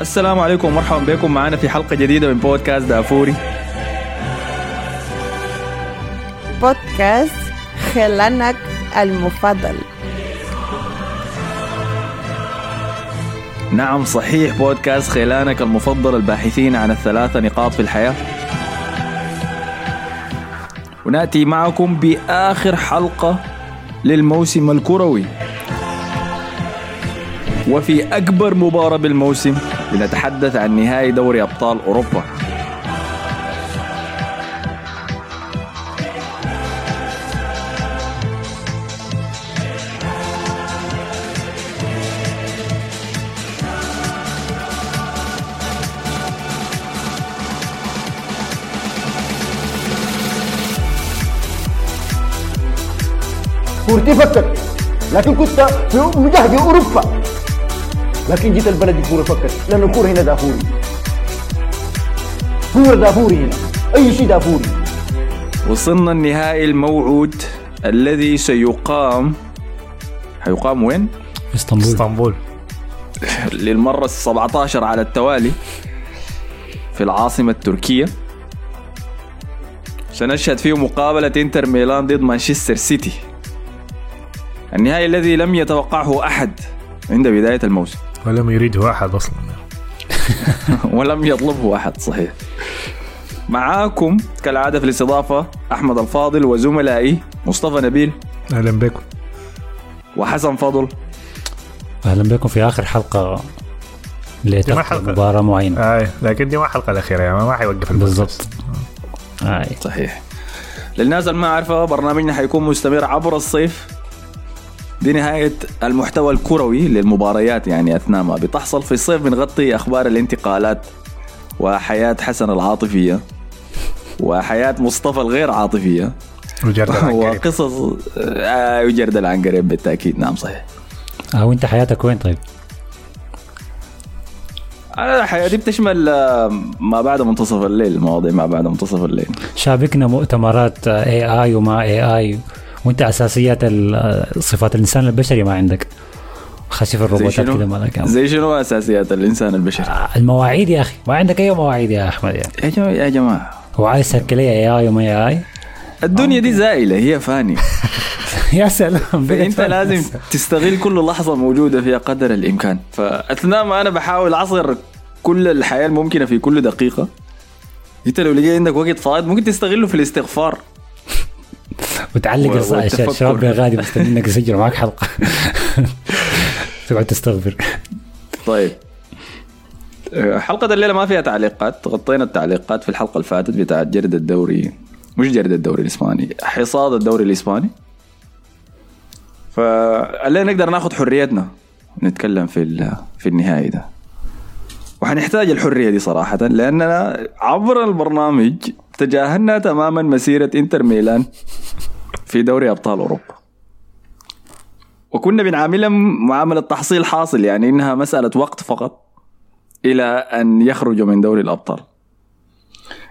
السلام عليكم ومرحبا بكم معنا في حلقة جديدة من بودكاست دافوري بودكاست خلانك المفضل. نعم صحيح، بودكاست خلانك المفضل، الباحثين عن الثلاثة نقاط في الحياة، ونأتي معكم بآخر حلقة للموسم الكروي وفي أكبر مباراة بالموسم، لنتحدث عن نهائي دوري أبطال أوروبا. كورتي فكر، لكن كنت في مجهد أوروبا، لكن جيت البلد الكورة فكر، لأن الكورة هنا دافوري، كورة دافوري هنا، أي شيء دافوري. وصلنا النهائي الموعود الذي هيقام وين؟ اسطنبول للمرة 17 على التوالي في العاصمة التركية. سنشهد فيه مقابلة إنتر ميلان ضد مانشستر سيتي، النهائي الذي لم يتوقعه أحد عند بداية الموسم، ولم يريده أحد أصلا ولم يطلبه أحد. صحيح، معاكم كالعادة في الاستضافة أحمد الفاضل وزملائي مصطفى نبيل. أهلا بكم. وحسن فضل. أهلا بكم في آخر حلقة لتغطي مباراة معينة. لكن دي ما حلقة الأخيرة، يعني ما حيوقف بالضبط. صحيح، للناس اللي ما عارفة برنامجنا حيكون مستمر عبر الصيف، دي نهاية المحتوى الكروي للمباريات، يعني أثناء ما بتحصل في الصيف بنغطي أخبار الانتقالات وحياة حسن العاطفية وحياة مصطفى الغير عاطفية وقصص وجرد العنقريب بالتأكيد. نعم صحيح. وانت حياتك وين طيب؟ أنا حياتي بتشمل ما بعد منتصف الليل، مواضيع ما بعد منتصف الليل. شابكنا مؤتمرات AI وما AI، وانت اساسيات صفات الانسان البشري ما عندك، خشف الروبوتات كده مالك يعني. زي شنو اساسيات الانسان البشري؟ المواعيد يا اخي، ما عندك اي مواعيد يا احمد يعني. يا جماعه هو عايز سكليه اي وما اي، الدنيا دي زائله، هي فاني يا سلام، انت لازم تستغل كل لحظه موجوده فيها قدر الامكان. فاثناء ما انا بحاول اعصر كل الحياه الممكنه في كل دقيقه، انت لو لقيت عندك وقت فاضي ممكن تستغله في الاستغفار وتعلق الصايشة شباب يا غادي، مستنينك تسجل معك حلقة تبعد تستغفر. طيب، حلقة الليلة ما فيها تعليقات، غطينا التعليقات في الحلقة الفاتت بتاعت جرد الدوري الإسباني، حصاد الدوري الإسباني، فاللي نقدر ناخد حريتنا نتكلم في النهاية ده، وحنحتاج الحرية دي صراحة، لأننا عبر البرنامج تجاهلنا تماما مسيرة إنتر ميلان في دوري أبطال أوروبا، وكنا بنعاملها معاملة تحصيل حاصل، يعني إنها مسألة وقت فقط إلى أن يخرجوا من دوري الأبطال،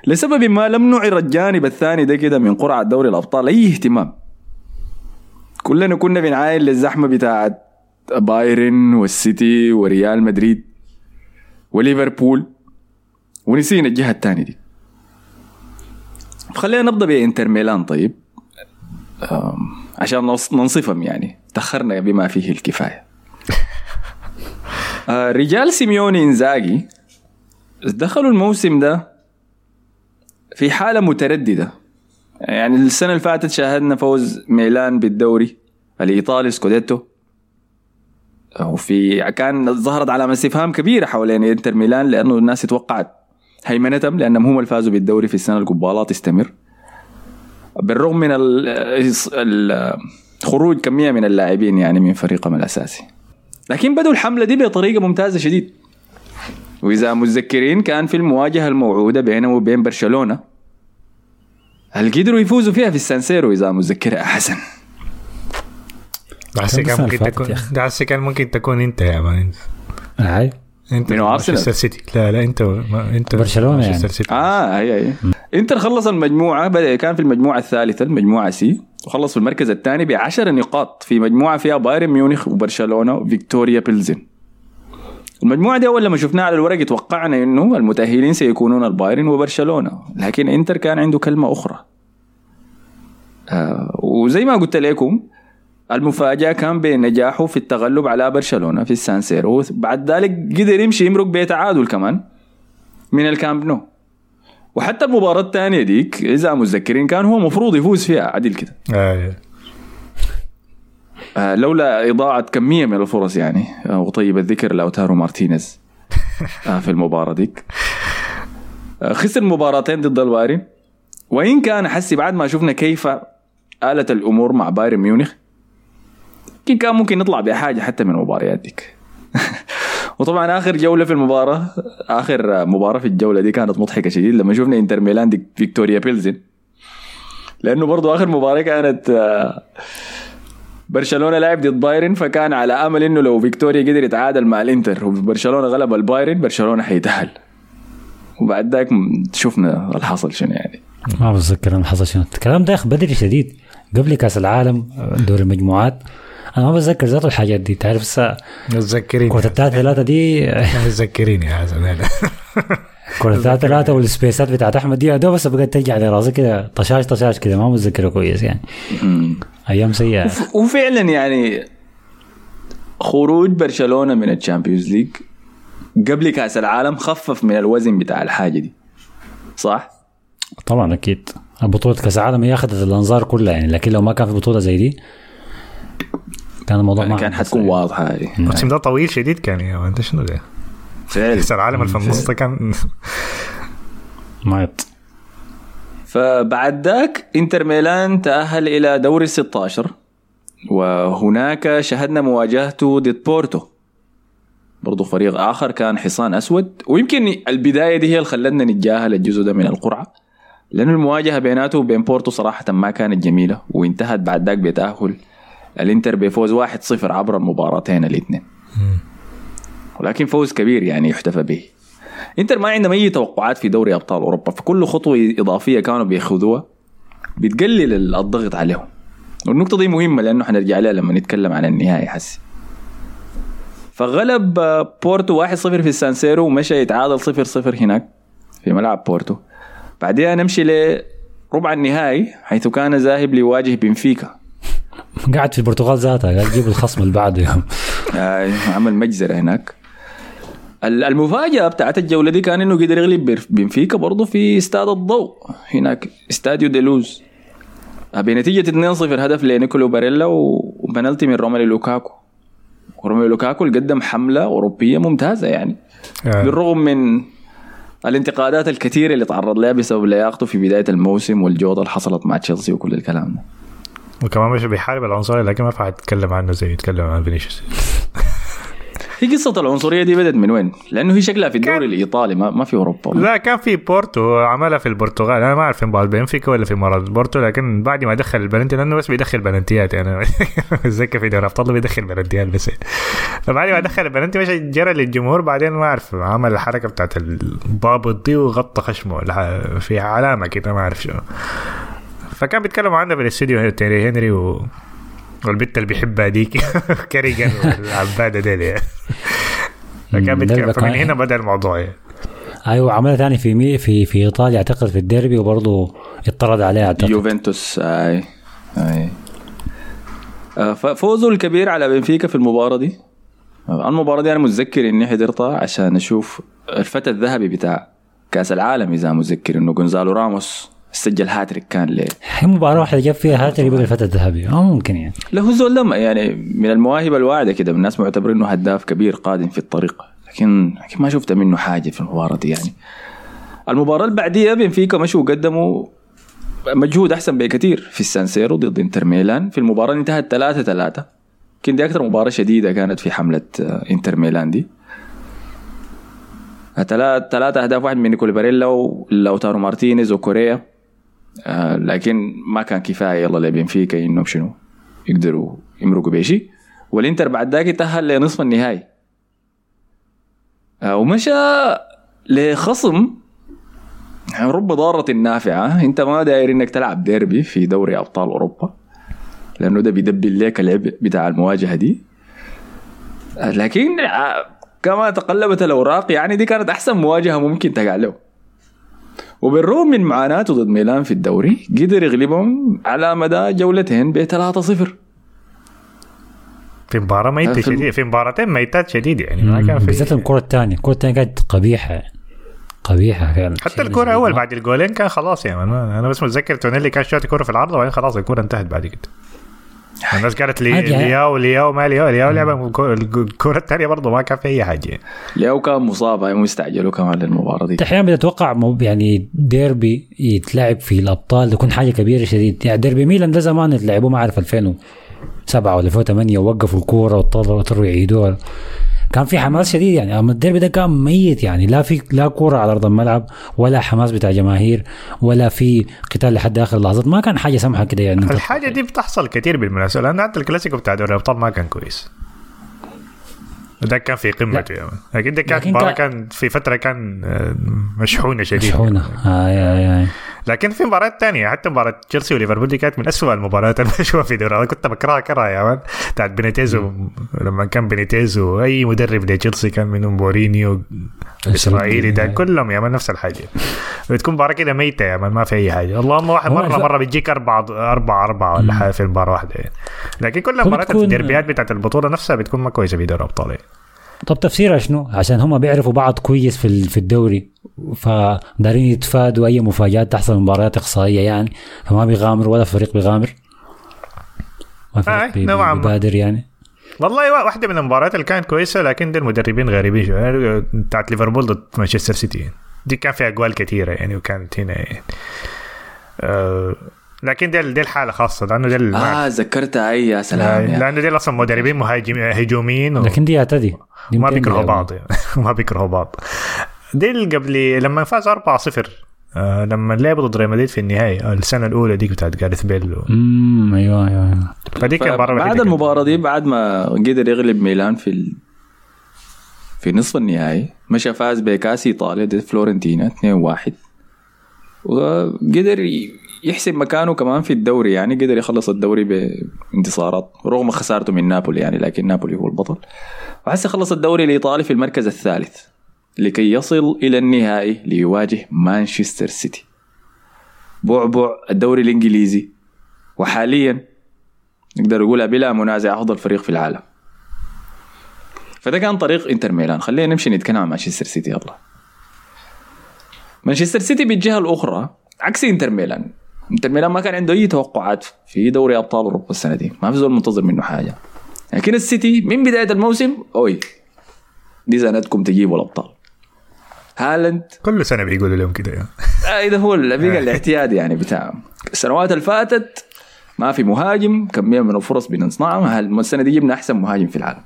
لسبب ما لم نعر الجانب الثاني ده كده من قرعة دوري الأبطال أي اهتمام. كلنا كنا بنعاين للزحمة بتاعت بايرن والسيتي وريال مدريد وليفربول، ونسينا الجهة الثانية دي. خلينا نبدأ بإنتر ميلان طيب، عشان ننصفهم، يعني تأخرنا بما فيه الكفاية. رجال سيميوني إنزاغي دخلوا الموسم ده في حالة مترددة، يعني السنة الفاتت شاهدنا فوز ميلان بالدوري الإيطالي سكوديتو، وفي كان ظهرت علامة استفهام كبيرة حوالين إنتر ميلان، لأنه الناس توقعت هيمنتهم لأنهم هم الفازوا بالدوري في السنة القبالة تستمر، بالرغم من خروج كمية من اللاعبين يعني من فريقهم الأساسي، لكن بدوا الحملة دي بطريقة ممتازة شديد. وإذا متذكرين كان في المواجهة الموعودة بينهم وبين برشلونة، هل قدروا يفوزوا فيها في السانسيرو إذا متذكرها حسن؟ كان ممكن تكون انت يا مان. انت مانشستر سيتي. لا انت برشلونة يعني. سيتي. اي انتر خلص المجموعة، بدأ كان في المجموعة الثالثة، المجموعة سي، وخلص في المركز الثاني ب10 نقاط في مجموعة فيها بايرن ميونخ وبرشلونة وفيكتوريا بيلزن. المجموعة دي أول لما شفناها على الورق توقعنا إنه المتأهلين سيكونون البايرن وبرشلونة، لكن إنتر كان عنده كلمة أخرى. وزي ما قلت لكم المفاجأة كان بنجاحه في التغلب على برشلونة في السان سيرو، بعد ذلك قدر يمشي يمرق بتعادل كمان من الكامب نو. وحتى المباراة الثانية ديك إذا متذكرين كان هو مفروض يفوز فيها عدل كده لولا إضاعة كمية من الفرص يعني. وطيب الذكر لأوتارو مارتينيز في المباراة ديك. خسر مباراتين ضد البايرن، وإن كان حسي بعد ما شفنا كيف آلت الأمور مع بايرن ميونخ كان ممكن نطلع بحاجة حتى من مباريات ديك. وطبعا آخر جولة في المباراة، آخر مباراة في الجولة دي كانت مضحكة شديد لما شفنا إنتر ميلان ديك فيكتوريا بيلزن، لأنه برضو آخر مباراة كانت برشلونة لاعب ضد بايرن، فكان على أمل إنه لو فيكتوريا قدر يتعادل مع الإنتر وبرشلونة غلب البايرن برشلونة حيتأهل. وبعد ذاك شفنا الحصل شنو يعني، ما بتذكر ما حصل شنو. الكلام ده بدري شديد قبل كأس العالم دور المجموعات، أنا ما بتذكر ذات الحاجات دي. تعرف الساعة متذكرين كرة 3-3 دي متذكرين يا حسن كرة 3-3 والسبيسات بتاعت أحمد دي ده بس بقت ترجع لراسي كده طشاش كده، ما متذكره كويس يعني. أيام سيئة. وفعلا يعني خروج برشلونة من الشامبيونز ليج قبل كأس العالم خفف من الوزن بتاع الحاجة دي، صح؟ طبعا أكيد بطولة كأس العالم هي أخذت الأنظار كلها يعني، لكن لو ما كان في بطولة زي دي كان الموضوع يعني كان حتكون واضحة يعني. التيم ده طويل شديد كان يعني، أنت شنو ده؟ كأس العالم الفنصة كان مايط. فبعد ذاك إنتر ميلان تأهل إلى دور 16، وهناك شهدنا مواجهته ضد بورتو، برضو فريق آخر كان حصان أسود. ويمكن البداية دي هي اللي خلتنا نتجاهل الجزء ده من القرعة، لأن المواجهة بيناته وبين بورتو صراحة ما كانت جميلة، وانتهت بعد ذاك بتأهل الإنتر بفوز 1-0 عبر المباراتين الاثنين، ولكن فوز كبير يعني يحتفى به. إنتر ما عندهم أي توقعات في دوري أبطال أوروبا، فكل خطوة إضافية كانوا بيأخذوها بتقلل الضغط عليهم، والنقطة دي مهمة لأنه حنرجع لها لما نتكلم عن النهاية حسي. فغلب بورتو 1-0 في السانسيرو ومشى يتعادل 0-0 هناك في ملعب بورتو. بعدها نمشي لربع النهائي حيث كان ذاهب ليواجه بنفيكا. قاعد في البرتغال ذاتها قاعد يجيب الخصم اللي بعده عمل مجزرة هناك. المفاجأة بتاعت الجولة دي كان إنه قدر يغلب بنفيكا برضو في استاد الضوء هناك استاديو ديلوز بنتيجة 2-0، هدف لنيكولو باريلا وبنالتي من روميلو لوكاكو. روميلو لوكاكو قدم حملة أوروبية ممتازة يعني، بالرغم من الانتقادات الكثيرة اللي تعرض لها بسبب لياقته في بداية الموسم والجوده اللي حصلت مع تشيلسي وكل الكلام ده. وكمان مش بيحارب العنصرية، لكن ما فعلا تكلم عنه زي يتكلم عن فينيسيوس. هي قصة العنصرية دي بدت من وين؟ لأنه هي شكلها في الدوري الإيطالي ما في أوروبا. لا كان في بورتو عملها في البرتغال، أنا ما أعرف إن بعد بنفيكا ولا في مرات بورتو، لكن بعد ما دخل البلنتي لأنه بس بيدخل بلنتيات يعني زكى في دوري أبطال بيدخل بلنتيات بس. فبعد ما دخل البلنتي مش جرى للجمهور، بعدين ما أعرف عمل الحركة بتاعت الباب الضي وغطى خشمه في علامة كده ما أعرف شو. فكان بيتكلموا عنه في الاستوديو تيري هنري والبنت اللي بيحبها ديك كاريجان والعبادة دي، فكان بيتكلم فمن هنا بدأ الموضوع. أيوة عملها تاني في إيطاليا أعتقد في الديربي، وبرضو اضطرد عليها أعتقد يوفنتوس. ففوزه الكبير على بنفيكا في المباراة دي. المباراة دي أنا متذكر إني حضرتها عشان أشوف الفتى الذهبي بتاع كأس العالم، إذا متذكر إنه غونزالو راموس سجل هاتريك كان ليه. هي مباراة واحدة جاب فيها هاتريك بقى الفتى الذهبي. ممكن يعني. له زول يعني من المواهب الواعدة كده، الناس معتبرين إنه هداف كبير قادم في الطريق، لكن ما شفت منه حاجة في المباراة دي يعني. المباراة البعدية بنفيكا مشوا وقدموا مجهود أحسن بكثير في السانسيرو ضد إنتر ميلان. في المباراة انتهت 3-3، كان دي أكثر مباراة شديدة كانت في حملة إنتر ميلان دي. 3 أهداف، واحد من نيكول باريلا ولوتارو مارتينيز وكوريا، لكن ما كان كفاية يلا لبنفيكا إنهم شنو يقدروا يمرقوا بيشي. والإنتر بعد ذاك تأهل لنصف النهائي ومشى لخصم رب ضارة النافعة. أنت ما داير إنك تلعب ديربي في دوري أبطال أوروبا لأنه ده بيدبل لك العب بتاع المواجهة دي، لكن كما تقلبت الأوراق يعني دي كانت أحسن مواجهة ممكن تقع له. وبالرغم من معاناته ضد ميلان في الدوري قدر يغلبهم على مدى جولتين ب3-0 في مباراة ميتة شديد، في مباراتين ميتات شديد يعني ما كان في بالذات الكرة الثانية، الكرة الثانية كانت قبيحة كان حتى الكرة أول بعد الجولين كان خلاص يعني أنا بس متذكر تونيلي كان شاط الكرة في العرض وبعدين خلاص الكرة انتهت بعد كده. الناس قالت لي لياو لعبة الكرة الثانية برضه ما كان في أي حاجة، لياو كان مصاب يعني مستعجلوا كمان للمباراة دي. أحيانا بتتوقع يعني ديربي يتلعب في الأبطال تكون حاجة كبيرة شديد، يعني ديربي ميلان ده زمان تلعبوا ما أعرف 2007 ولا 2008 ووقفوا الكورة واضطروا يعيدوها، كان في حماس شديد يعني. أما الديربي ده كان ميت يعني، لا كورة على أرض الملعب ولا حماس بتاع جماهير ولا في قتال لحد آخر اللحظات، ما كان حاجة سمحة كده يعني. الحاجة دي بتحصل كتير بالمناسبة، لأن حتى الكلاسيكو بتاع دوري الأبطال ما كان كويس، ده كان في قمته يعني. لكن ده كان في فترة كان مشحونة شديد مشحونة. لكن في مباريات تانية حتى مباراة تشيلسي وليفربول دي كانت من أسوأ المباريات أنا بشوفها في دوري، أنا كنت بكرهها يا مان بتاعت بينيتيز، لما كان بينيتيز وأي مدرب لتشيلسي كان منهم بورينيو إسرائيلي ده كلهم يا مان نفس الحاجة بتكون مباراة كده ميتة يا مان ما في أي حاجة. اللهم واحد مرة بتجيك 4-4 ولا حاجة في المباراة واحدة يعني. لكن كل مباريات الديربيات بتاعت البطولة نفسها بتكون ما كويسة في دوري الأبطال. طب تفسيرها شنو؟ عشان هم بيعرفوا بعض كويس في الدوري، فدارين يتفادوا أي مفاجآت تحصل من مباريات إقصائية يعني، فما بيغامر ولا فريق بيغامر ما فريق بيبادر يعني. والله واحدة من المباريات اللي كانت كويسة لكن دي المدربين غريبين شوية بتاعت ليفربول ضد مانشستر سيتي، دي كان فيها أجوال كثيرة يعني وكانت هنا يعني. لكن دي الحالة خاصة لأنه دي ذكرتها أي يا سلام يعني. لأنه دي أصلا مدربين هجوميين لكن دي اعتدي ما بيكرهوا بعض يعني. ما بيكرهوا بعض. دي قبل لما فاز 4-0 لما لعبوا ضد ريال مدريد في النهاية السنة الأولى ديك بتاعت جاريث بيل أيوة. فديك بعد المباراة دي بعد ما قدر يغلب ميلان في نصف النهائي مشى فاز بكاس إيطاليا ضد فلورنتينا 2-1 وقدر يحسب مكانه كمان في الدوري يعني، قدر يخلص الدوري بانتصارات رغم خسارته من نابولي يعني، لكن نابولي هو البطل. وحسي خلص الدوري الإيطالي في المركز الثالث لكي يصل إلى النهائي ليواجه مانشستر سيتي بعبع الدوري الإنجليزي، وحاليا نقدر نقولها بلا منازع أفضل فريق في العالم. فده كان طريق إنتر ميلان. خلينا نمشي نتكلم عن مانشستر سيتي. يلا مانشستر سيتي بالجهة الأخرى عكس إنتر ميلان، إنتر ميلان ما كان عنده أي توقعات في دوري أبطال أوروبا السنة دي، ما في زول منتظر منه حاجة، لكن السيتي من بداية الموسم أوي دي سنتكم تجيبوا الأبطال. هالاند كل سنة بيقولوا لهم كده يعني. إذا هو بيقى الاعتياد يعني بتاعهم. السنوات الفاتت ما في مهاجم، كمية من الفرص بنصنعها، السنة دي جبنا أحسن مهاجم في العالم،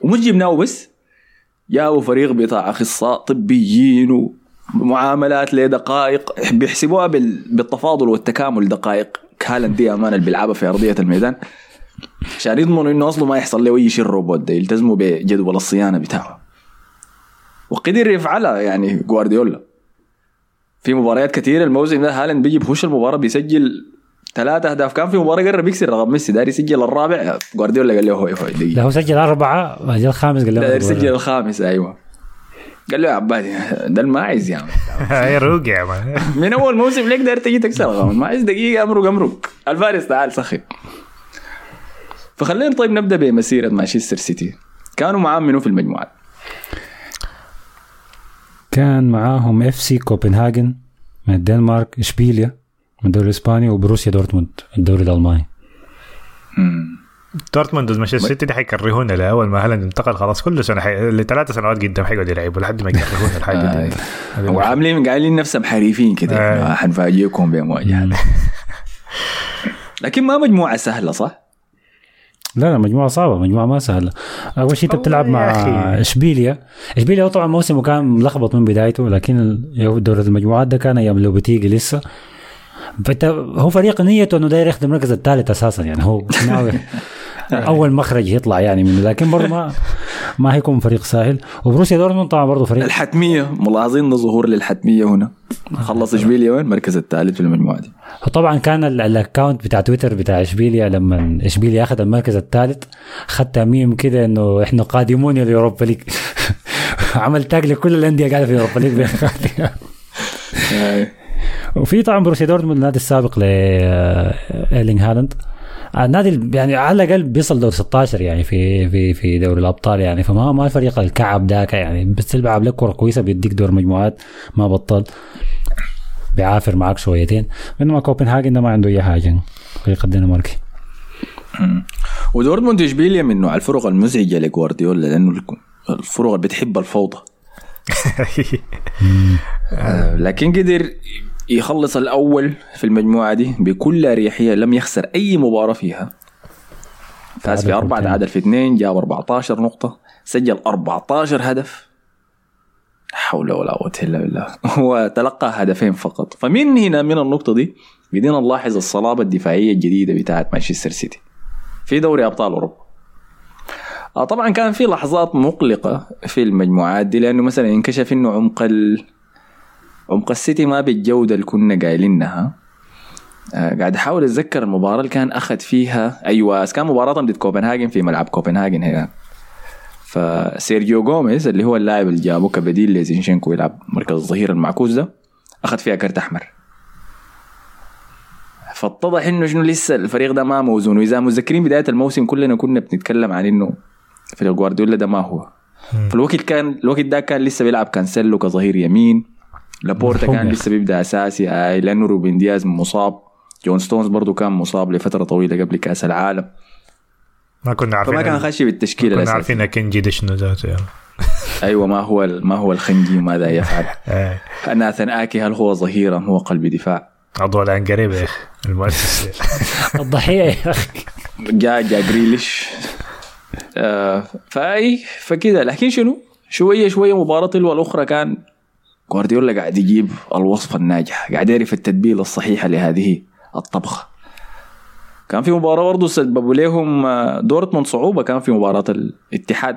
ومش جبناه بس، جابوا فريق بتاع أخصائيين طبيين ومعاملات لدقائق بيحسبوها بالتفاضل والتكامل، دقائق هالاند دي أمانة بيلعبها في أرضية الميدان عشان يضمنوا إنه أصله ما يحصل له أي شيء الروبوت ده، يلتزموا بجدول الصيانة بتاعه. وقدر يفعلها يعني غوارديولا في مباريات كثيرة الموسم ده. هالاند بيجي بهوش المباراة بيسجل 3 أهداف، كان في مباراة قرب يكسر رقم ميسي، داري يسجل 4، غوارديولا قال له هو يفوز، لا هو سجل 4 وجا الخامس قال له سجل 5 أيوة، قال له يا عبادي ده الماعز يعني هاي روقي من أول موسم ليك دارت تجي تكسر رقم الماعز دقيقة أمرك الفارس تعال سخي. فخلينا طيب نبدأ بمسيرة مانشستر سيتي. كانوا معاهم منو في المجموعات؟ كان معاهم اف سي كوبنهاجن من الدنمارك، إشبيليا من الدوري الإسباني، وبروسيا دورتموند الدوري الألماني. دورتموند مانشستر سيتي ده حيكرهونا لأول ما هالاند انتقل خلاص كل سنة لثلاث سنوات قدام حيقعدوا يلعبوا لحد ما يكرهونا الحاجة دي، وعاملين قاعدين نفسهم حريفين كده حنفاجئكم بمواجهة. لكن ما مجموعة سهلة صح؟ لا مجموعة صعبة، مجموعة ما سهلة. أول شيء تبتلعب مع إشبيليا طبعا موسمه كان ملخبط من بدايته، لكن دورة المجموعات ده كان أيام لوبيتيجي لسه، هو فريق نيته أنه داير يخدم المركز الثالث أساسا يعني، هو ناوي أول مخرج يطلع يعني منه، لكن برضه ما هيكون فريق سهل. وبروسيا دورتموند طبعا برضه فريق الحتميه, ملاحظين ظهور للحتميه هنا. خلص اشبيليا وين؟ مركز الثالث في المجموعه دي. وطبعا كان الاكونت بتاع تويتر بتاع اشبيليا لما اشبيليا اخذ المركز الثالث خد تميم كده انه احنا قادمون لأوروبا ليج. عمل تاج لكل الانديه قاعده في اوروبا ليج. وفي طبعا بروسيا دورتموند النادي السابق لإيرلينغ هالاند, النادي يعني على الأقل بيصل دور 16 يعني في دوري الأبطال يعني, فما الفريق الكعب داك يعني, بس تلعب لك كرة كويسة بيديك دور مجموعات ما بطل, بيعافر معك شويتين. بينما كوبنهاجن ده ما عنده أي حاجة, فريق الدنماركي. ودورتموند إشبيليا من نوع الفرق المزعجة لغوارديولا, لأنه الفرق اللي بتحب الفوضى. لكن قدر يخلص الأول في المجموعة دي بكل ريحية, لم يخسر أي مباراة فيها. فاز في 4 عدل في 2, جاب 14 نقطة, سجل 14 هدف, حول ولا قوة إلا بالله, وتلقى هدفين فقط. فمن هنا من النقطة دي بدينا نلاحظ الصلابة الدفاعية الجديدة بتاعت مانشستر سيتي في دوري أبطال أوروبا. طبعا كان في لحظات مقلقة في المجموعات دي, لأنه مثلا انكشف إنه عمق السيتي ما بالجودة اللي كنا قايلينها. قاعد أحاول أتذكر المباراة اللي كان أخذ فيها, أيوة كان مباراة ضد كوبنهاجن في ملعب كوبنهاجن هنا. فسيرجيو غوميز اللي هو اللاعب اللي جابه كبديل لزينشينكو يلعب مركز الظهير المعكوس ده, أخذ فيها كرت أحمر. فاتضح إنه لسه الفريق ده ما موزون. وإذا متذكرين بداية الموسم كلنا كنا بنتكلم عن إنه فريق غوارديولا ده ما هو. الوقت ده كان لسه بيلعب كانسيلو كظهير يمين, لابورتا كان لسه بيبدأ أساسي, لأنه روبين دياز مصاب, جون ستونز برضو كان مصاب لفترة طويلة قبل كأس العالم, ما كنا عارفين, فما كان خاشي بالتشكيل, كنا عارفين أكنجي دشنو ذاته يعني. أيوة, ما هو الخنجي وماذا يفعل. أنا ثناكي, هل هو ظهيرا؟ هو قلب دفاع. عضو الآن قريب يا أخي المؤسسة. الضحية يا أخي. جا جريليش. فكده. لكن شوية مباراة والأخرى كان غوارديولا قاعد يجيب الوصفة الناجحة, قاعد يعرف التتبيل الصحيحة لهذه الطبخة. كان في مباراة برضو سببوا لهم دورتموند صعوبة, كان في مباراة الاتحاد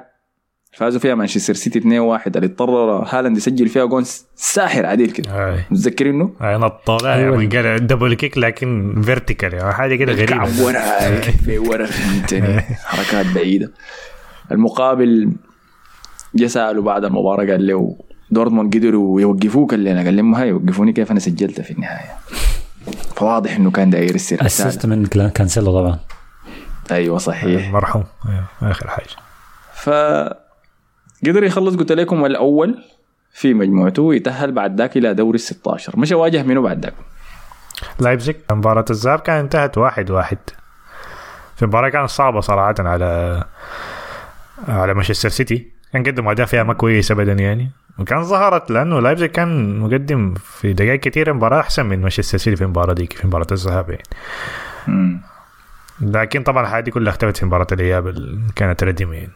فازوا فيها مانشستر سيتي 2-1, اللي اضطر هالاند يسجل فيها جون ساحر عديل كده, متذكرينه؟ انا طالع يعني قال دبل كيك لكن فيرتيكال, يعني حاجة كده غريبة, في ورا تاني حركات بعيدة. المقابل جسأله بعد المباراة قال له دورتموند قدروا يوقفوك, اللي أنا قال لهم هاي يوقفوني كيف أنا سجلت في النهاية. فواضح إنه كان داير السير. أسست من كانسيلو طبعا. أيوة صحيح. مرحوم آخر حاجة. فقدر يخلص قلت لكم الأول في مجموعته, يتأهل بعد ذاك إلى دوري 16. مش واجه منه بعد ذاك لايبزيغ. مباراة الذهاب كان انتهت 1-1. في مباراة كانت صعبة صراحة على مانشستر سيتي, كان قدم أداء فيها ما كويس أبدا يعني, وكان ظهرت لأنه لايبزيغ كان مقدم في دقائق كثيرة مباراة أحسن من مانشستر سيتي في المباراة دي, في مباراة الذهاب يعني. لكن طبعا الحاجة دي كلها اختفت في مباراة الإياب, كانت رديمين يعني.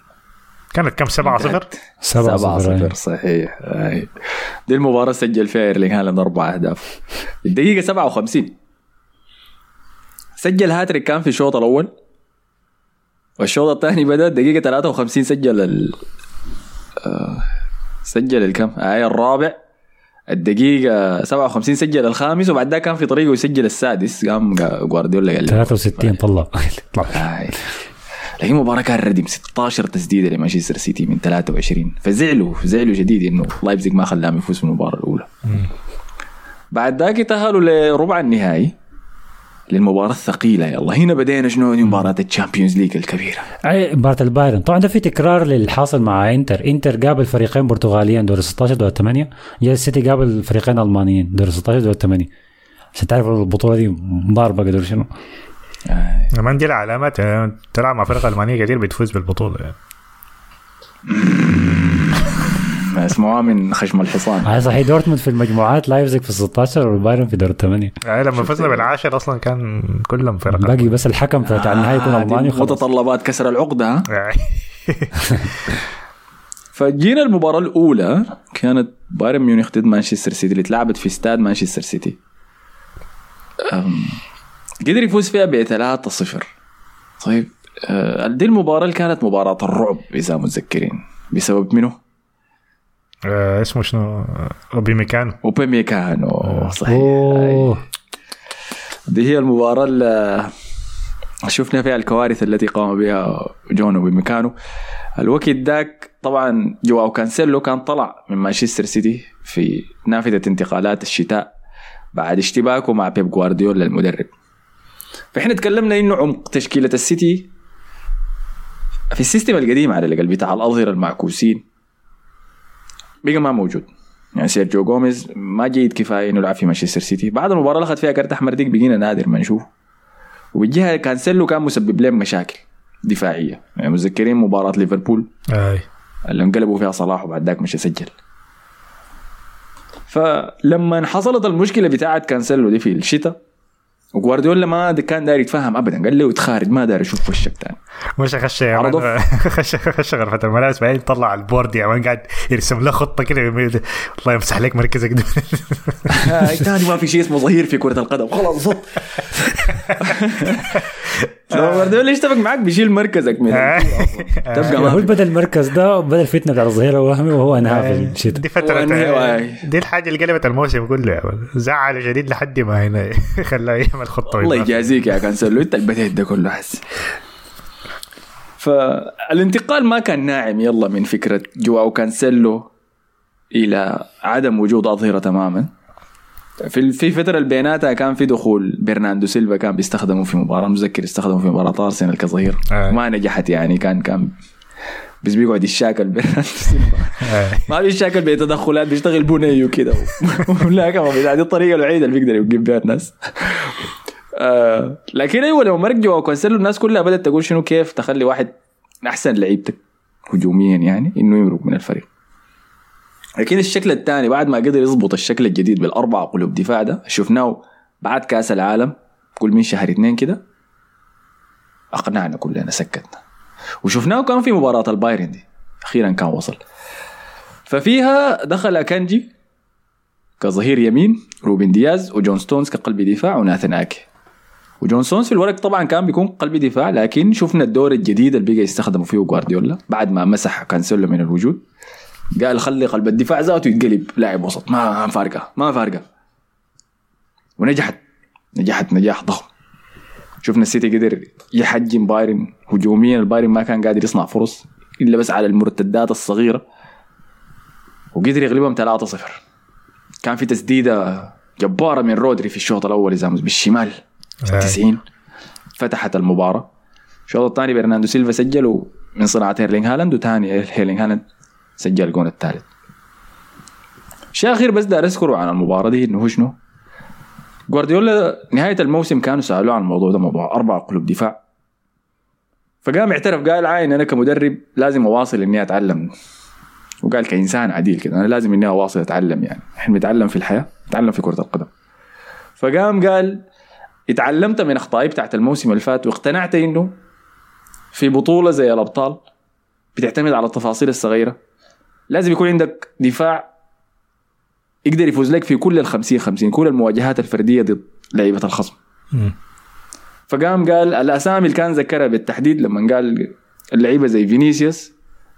كانت كم 7-0 7-0 صحيح. دي المباراة سجل فيها إيرلينغ هالاند 4 أهداف. الدقيقة 57 سجل هاتريك, كان في الشوط الأول, والشوط الثاني بدأ دقيقة 53 سجل الكم الرابع, الدقيقة 57 سجل الخامس, وبعد ده كان في طريقه يسجل السادس. قام غوارديولا قال 63 طلع. لكن مباراة كان رديم, 16 تسديدة لمانشستر سيتي من 23. فزعلوا جديد إنه لايبزيغ ما خلاهم يفوز من المباراة الأولى. بعد ذاك تأهلوا لربع النهائي للمباراة الثقيلة. يلا هنا بدينا شنو مباراة الشامبيونز ليج الكبيرة, مباراة البايرن. طبعا ده في تكرار للحاصل مع انتر قابل فريقين برتغاليين دور 16 دور 8, جا السيتي قابل فريقين ألمانيين دور 16 دور 8. عشان تعرف البطولة دي ضاربة قدر شنو. ما عندي العلامات تلعب مع فرق ألمانية كتير بتفوز بالبطولة يعني. اسمعوا من خشم الحصان. صحيح, دورتموند في المجموعات, لايبزيغ في 16 والبايرن في دور 8. لما فزنا بالعاشر اصلا كان كلهم فرق, باقي بس الحكم بتاع النهائي كان ألماني. متطلبات كسر العقدة. فجينا المباراة الاولى, كانت بايرن ميونخ ضد مانشستر سيتي اللي اتلعبت في استاد مانشستر سيتي. قدر يفوز فيها ب 3-0. طيب دي المباراة اللي كانت مباراة الرعب إذا متذكرين بسبب منه اسمه شنو أوبيميكانو صحيح. دي هي المباراة اللي شفنا فيها الكوارث التي قام بها جون أوبيميكانو. الوقت داك طبعا جواو كانسيلو كان طلع من مانشستر سيتي في نافذة انتقالات الشتاء بعد اشتباكه مع بيب غوارديولا المدرب. فإحنا تكلمنا إنه عمق تشكيلة السيتي في السيستم القديم على الأقل بتاع الأظهر المعكوسين بقى ما موجود. يعني سيرجيو غوميز ما جيد كفاية إنه لعب في مانشستر سيتي. بعد المباراة أخذ فيها كارت أحمر ديك بقينا نادر ما نشوف. وبالجهة كانسيلو كان مسبب لهم مشاكل دفاعية. يعني متذكرين مباراة ليفربول اللي انقلبوا فيها صلاح وبعد ذاك مش يسجل. فلما حصلت المشكلة بتاعت كانسيلو دي في الشتاء وغوارديولا ما كان داير يتفهم أبدا، قال له تخارج ما داير أشوف وشك تاني مش خش غرفة الملابس بعدين طلع على البورد يعني قاعد يرسم له خطة كده الله يمسح عليك مركزك ده تاني ما في شيء اسمه ظهير في كرة القدم خلاص صد غوارديولا اشتبك معك بيشيل مركزك من تبقى ما هو بدل المركز ده بدل فتنة على الظهير وهمي وهو انهاء في دي فترة دي الحاجة اللي قلبت الموسم كله زعل جديد لحد ما هنا خلاه الخطوة الله يجازيك يا كانسيلو انت البتهد ده كله حس. فالانتقال ما كان ناعم يلا من فكرة جواو كانسيلو إلى عدم وجود أظهرة تماما. في فترة البيناتها كان في دخول برناردو سيلفا كان بيستخدمه في مباراة مذكر استخدمه في مباراة أرسنال كظهير ما نجحت يعني كان بس بيقعد يشاكل برناردو سيلفا ما بيشاكل بيتدخلات بيشتغل بونيو كده ولا كمان بيعدي الطريقة الوحيدة اللي بيقدر يوقف بها الناس. لكن أيوة لو مرجع وكانسيلو الناس كلها بدأت تقول شنو كيف تخلي واحد أحسن لعيبتك هجوميا يعني إنه يمرق من الفريق. لكن الشكل الثاني بعد ما قدر يضبط الشكل الجديد بالأربعة قلوب دفاع ده شفناه بعد كأس العالم كل من شهر 2 كده أقنعنا كلنا سكتنا وشفناه كان في مباراة البايرن دي أخيرا كان وصل. ففيها دخل أكانجي كظهير يمين روبن دياز وجون ستونز كقلب دفاع وناثن آكي. وجون ستونز في الورق طبعا كان بيكون قلب دفاع لكن شفنا الدور الجديد اللي بقى يستخدمه فيه غوارديولا بعد ما مسح كانسيلو من الوجود قال خلي قلب الدفاع ذاته يتقلب لاعب وسط ما فارقه ونجحت نجاح ضخم. شفنا السيتي قدر يحجم بايرن هجوميا. البايرن ما كان قادر يصنع فرص الا بس على المرتدات الصغيره وقدر يغلبهم 3-0. كان في تسديده جباره من رودري في الشوط الاول اذا بالشمال 90 فتحت المباراه. الشوط الثاني برناردو سيلفا سجل من صناعه هيرلينغ هالاند وثاني هيرلينغ هالاند سجل جون الثالث. شاخر بس ده أذكره عن المباراة دي إنه شنو غوارديولا نهاية الموسم كانوا سألوه عن الموضوع ده موضوع 4 قلوب دفاع فقام اعترف قال عاين أنا كمدرب لازم أواصل إني أتعلم وقال كإنسان عديل كده أنا لازم إني أواصل أتعلم يعني إحنا نتعلم في الحياة نتعلم في كرة القدم. فقام قال اتعلمت من أخطائي بتاعت الموسم الفات واقتنعت إنه في بطولة زي الأبطال بتعتمد على التفاصيل الصغيرة لازم يكون عندك دفاع يقدر يفوز لك في كل 50-50 كل المواجهات الفردية ضد لعيبة الخصم. فقام قال الأسامي اللي كان ذكرها بالتحديد لما قال اللعيبة زي فينيسيوس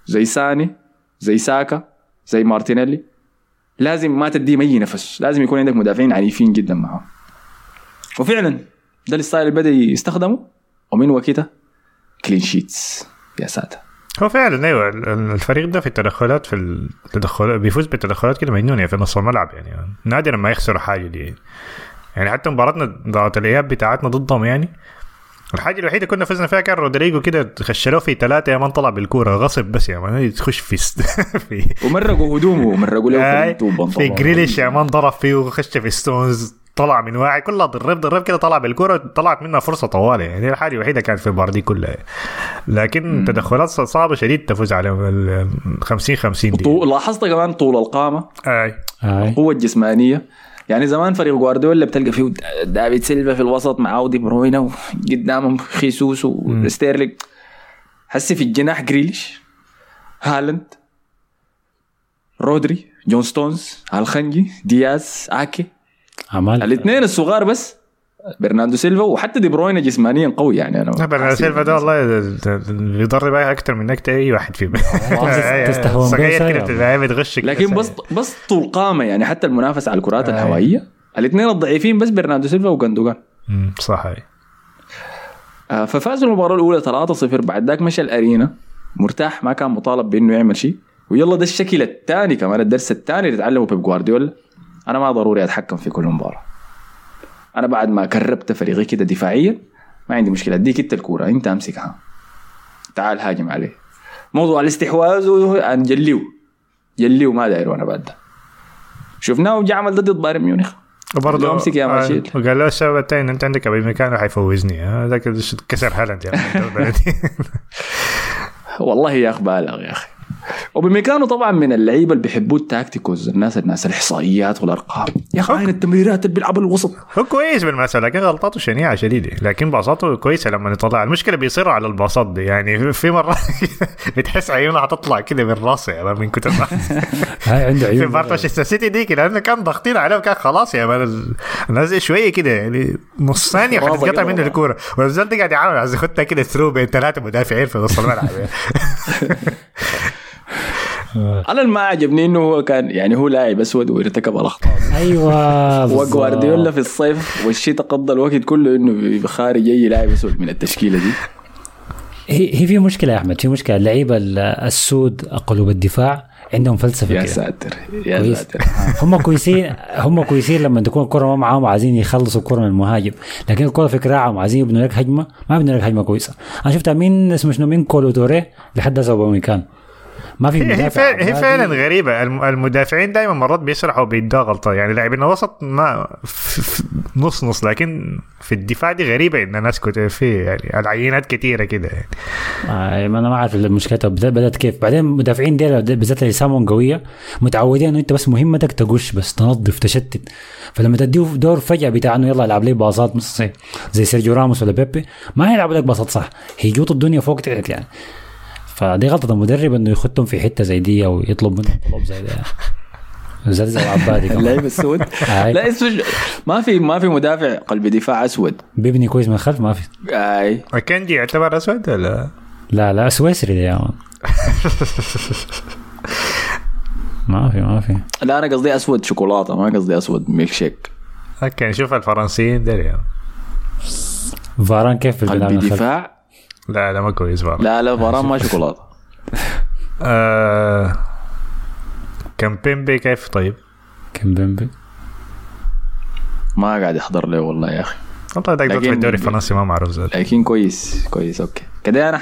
زي ساني زي ساكا زي مارتينيلي لازم ما تديهم أي نفس لازم يكون عندك مدافعين عنيفين جدا معهم. وفعلا ده الستايل اللي بدأ يستخدمه ومن وقتها كلين شيتس يا ساتر. هو فعلا ايوه الفريق ده في التدخلات بيفوز بالتدخلات كده مجنون في نص الملعب يعني نادرا ما يخسروا حاجه دي يعني حتى مباراتنا ضغط الاياب بتاعتنا ضدهم يعني الحاجه الوحيده كنا فزنا فيها كان رودريجو كده خشلوه في 3 يا ما طلع بالكوره غصب بس يا ما تخش في ومرقوا هدومه مرقوا له في جريليش يا ما ضرب فيه وخش في ستونز طلع من واعي كلها ضرب كده طلع بالكرة طلعت منها فرصة طوالة يعني الحاجة الوحيدة كانت في المباراة دي كلها لكن تدخلات صعبة شديد تفوز على 50-50 دي. لاحظت كمان طول القامة قوة جسمانية يعني زمان فريق غوارديولا بتلقى فيه دافيد سيلفا في الوسط مع دي بروينة وقدامهم خيسوس وستيرلينج حسي في الجناح جريليش هالاند رودري جون ستونز الخنجي دياز آكي الاثنين الصغار بس برناردو سيلفا وحتى دي بروين جسمانيا قوي يعني. أنا برناردو سيلفا ده والله بيضرب بقى أكتر منك أي واحد فيهم. صغير كده بتغشك. لكن بسط القامة يعني حتى المنافس على الكرات الهوائية الاثنين الضعيفين بس برناردو سيلفا وغندوغان. صحيح. ففاز المباراة الأولى 3-0 بعد ذاك مشى الأرينا مرتاح ما كان مطالب بأنه يعمل شيء. ويلا ده الشكل الثاني كمان الدرس الثاني اللي تعلمه بيب جوارديولا أنا ما ضروري أتحكم في كل مباراة. أنا بعد ما كربت فريقي كده دفاعيا ما عندي مشكلة أديك أنت الكورة أنت أمسكها تعال هاجم عليه. موضوع الاستحواذ جليو ما داير وأنا بعد ده شفناه وجا عمل ده ضد بايرن ميونخ برضه امسك يا ماشي قال له الشباب الثاني انت عندك ابي مكانه حيفوزني هذاك كسر هالاند يعني. والله يا اخ بالغ يا اخي وبمكانه طبعا من اللعيبه اللي بيحبوا التاكتيكوز الناس الاحصائيات والارقام يا اخي التمريرات اللي بيلعبها الوسط هو كويس بالمساله لكن غلطاته شنيعه شديده لكن باصاته كويسه لما يطلع المشكله بيصر على الباصات دي يعني في مره بتحس عيونها هتطلع كده من راسه يا من كتر هاي عنده عيون في مانشستر سيتي دي لانه كان ضاغطين عليه كان خلاص يا مان الناس شويه كده يعني نص ثانيه هتتقطع منه الكوره ونزلت قاعد يعاون عايز ياخدها كده ثرو بين ثلاثه مدافعين في نص الملعب. أنا ما عجبني إنه هو كان يعني هو لاعب أسود وارتكب الأخطاء. أيوة. وغوارديولا في الصيف والشتاء قضى الوقت كله إنه بخارج أي لاعب أسود من التشكيلة دي. هي في مشكلة يا أحمد في مشكلة لعيبة السود قلوب الدفاع عندهم فلسفة. يا ساتر يا ساتر. هم كويسين لما تكون الكرة ما معهم عايزين يخلصوا الكرة من المهاجم لكن الكرة في كراعهم عايزين يبنوا لك هجمة ما يبنوا لك هجمة كويسة. أنا شفت مين اسمه شنو مين كولوتوري لحد سبب مكان. ما في هي فعلا غريبة المدافعين دائما مرات بيسرحوا بيدوا غلطة يعني لاعبين وسط ما نص نص لكن في الدفاع دي غريبة إن الناس كنت فيه يعني العينات كتيرة كده يعني. أنا ما أعرف المشكلة بدأت كيف بعدين المدافعين دي بالذات اللي سامون قوية متعودين إنه أنت بس مهمتك تقش بس تنظف تشتت فلما تديه دور فجأة بتاع إنه يلا يلعب لي باصات مثل زي سيرجيو راموس ولا بيبي ما هيلعبوا لك باصات صح هيجوط الدنيا فوق تعلت يعني. فدي غلطة المدرب إنه يخدهم في حتة زي دي أو يطلب منهم طلب زي ده زلزال عبادي. اللعيب السود لا اسود ما في مدافع قلب دفاع أسود بيبني كويس من خلف ما في. أي أكانجي يعتبر أسود ولا لا سويسري ده يعني. ما في لا أنا قصدي أسود شوكولاتة ما قصدي أسود ميلك شيك. أوكي نشوف الفرنسيين ده يعني فاران كيف قلب دفاع لا ما كويس فاران لا فاران ما شوكولاتة. كامبيمبي كيف طيب كامبيمبي ما قاعد يحضر له والله يا أخي والله دايق في الدوري الفرنسي ما معروف زاد لكن كويس أوكي كده أنا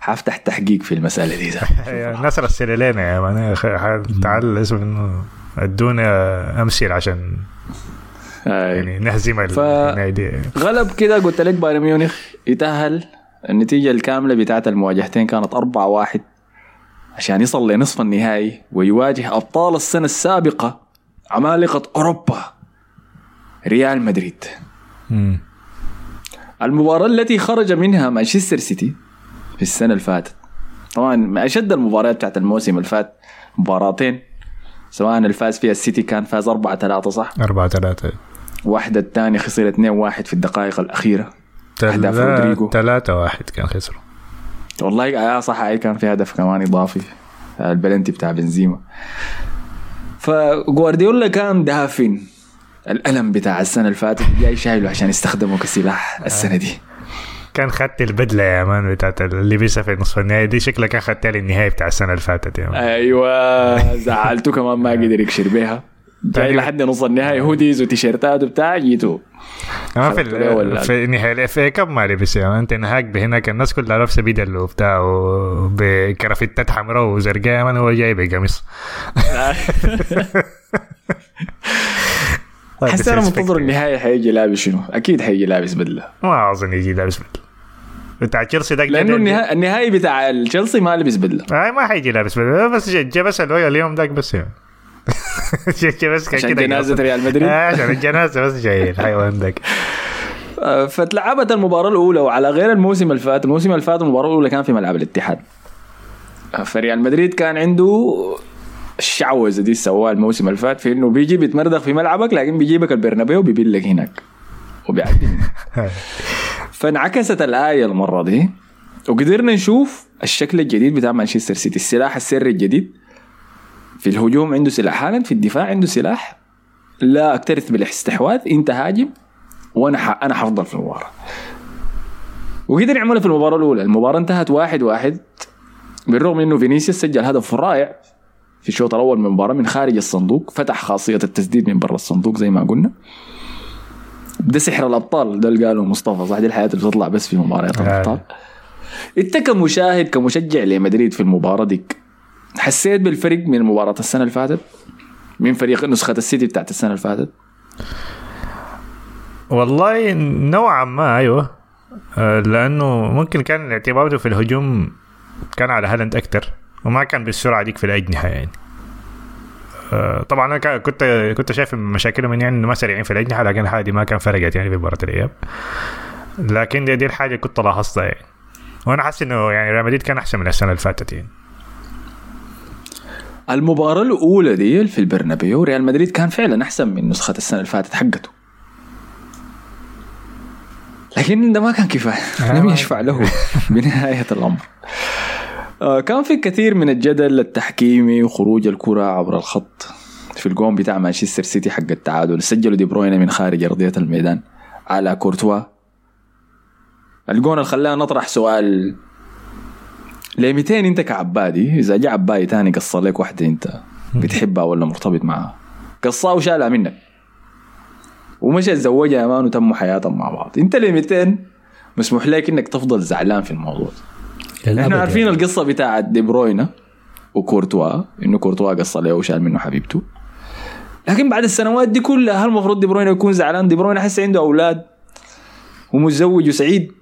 هفتح تحقيق في المسألة دي نصر السلالين يا معناه تعال اسمه إنه أدونا أمسير عشان يعني نهزم النادي غلب كده قلت لك بايرن ميونخ يتأهل. النتيجة الكاملة بتاعت المواجهتين كانت 4-1 عشان يصل لنصف النهائي ويواجه أبطال السنة السابقة عمالقة أوروبا ريال مدريد. المباراة التي خرج منها مانشستر سيتي في السنة الفاتت طبعا أشد المباريات بتاعت الموسم الفات مباراتين سواء الفاز فيها السيتي كان فاز 4-3 صح 4-3 واحدة الثاني خسر 2-1 في الدقائق الأخيرة هدف رودريجو 3-1 كان خسروا والله يا صح هاي كان في هدف كمان إضافي البلنتي بتاع بنزيما. فغوارديولا كان دافن الألم بتاع السنة الفاتت جاي شايله عشان يستخدمه كسلاح السنة دي. كان خدت البدلة يا مان بتاعت اللي بيسا في نصف النهاية دي شكلها كان خدتها للنهاية بتاع السنة الفاتت يا مان. أيوة زعلته كمان ما قدر يكشر بيها جاي لحد نص النهاية هوديز وتيشيرتات بتاع جيتو ما في النهاية في كم مالي بس يعني أنت نهاك بهناك الناس كلها لابسة بدل وبتاع وبكرافتات حمراء وزرقاء من هو جاي بقميص. حسنا أنا منتظر النهاية هيجي لابس شنو أكيد هيجي لابس بدلة ما أظن يجي لابس بدلة بتاع تشيلسي ده لأنه النهاية بتاع تشيلسي ما لابس بدلة ما هيجي لابس بدلة بس جاب بس الويا اليوم داك بس يعني عشان جنازة ريال مدريد عشان الجنازة بس جايين حيوان داك. فتلعبت المباراة الأولى وعلى غير الموسم الفات المباراة الأولى كان في ملعب الاتحاد فريال مدريد كان عنده الشعوذة دي سواه الموسم الفات في إنه بيجي بيتمردخ في ملعبك لكن بيجيبك البرنابيو وبيبيلك هناك وبيعدينا. فانعكست الآية المرة دي وقدرنا نشوف الشكل الجديد بتاع مانشستر سيتي, السلاح السري الجديد. في الهجوم عنده سلاح هالاند, في الدفاع عنده سلاح لا اكترث بالاستحواذ, انت هاجم وانا حفضل في المباراة. وقدر يعمله في المباراة الأولى. المباراة انتهت 1-1 بالرغم انه فينيسيوس سجل هدف رائع في الشوط الأول من المباراة من خارج الصندوق, فتح خاصية التسديد من برا الصندوق زي ما قلنا. ده سحر الأبطال ده اللي قالوا مصطفى, صح؟ دي الحياة اللي بتطلع بس في مباريات الأبطال. انت كمشاهد كمشجع لمدريد في المباراة دي حسيت بالفرق من مباراة السنة اللي فاتت, من فريق نسخة السيتي بتاعت السنة اللي فاتت؟ والله نوعا ما ايوه, لانه ممكن كان اعتماده في الهجوم كان على هالاند اكتر وما كان بالسرعه ديك في الاجنحه يعني. طبعا انا كنت شايف مشاكله من يعني انه ما سريعين في الاجنحه, لكن حاجه ما كان فرقت يعني في مباراه الاياب. لكن دي الحاجه كنت لاحظتها يعني, وانا حاسس انه يعني ريال مدريد كان احسن من السنه اللي فاتت يعني. المباراه الاولى دي في البرنابيو ريال مدريد كان فعلا احسن من نسخه السنه اللي فاتت حقته, لكن ده ما كان كفاية, لم يشفع له بنهاية الأمر. كان في كثير من الجدل التحكيمي وخروج الكرة عبر الخط في الجون بتاع مانشستر سيتي حق التعادل, سجله دي بروين من خارج أرضية الميدان على كورتوا, الجون اللي خلاه نطرح سؤال ليمتين انت كعبادي إذا جاء عبادي تاني قصة لك واحدة انت بتحبها ولا مرتبط معها, قصة وشالها منك ومشى اتزوجها امان وتموا حياتهم مع بعض. انت ليمتين مسموح لك انك تفضل زعلان في الموضوع؟ احنا عارفين يعني القصه بتاعه دي بروينه وكورتوا, انه كورتوا قصه له وشال منه حبيبته, لكن بعد السنوات دي كلها هل المفروض دي بروينه يكون زعلان؟ دي بروينه حس عنده اولاد ومتزوج وسعيد,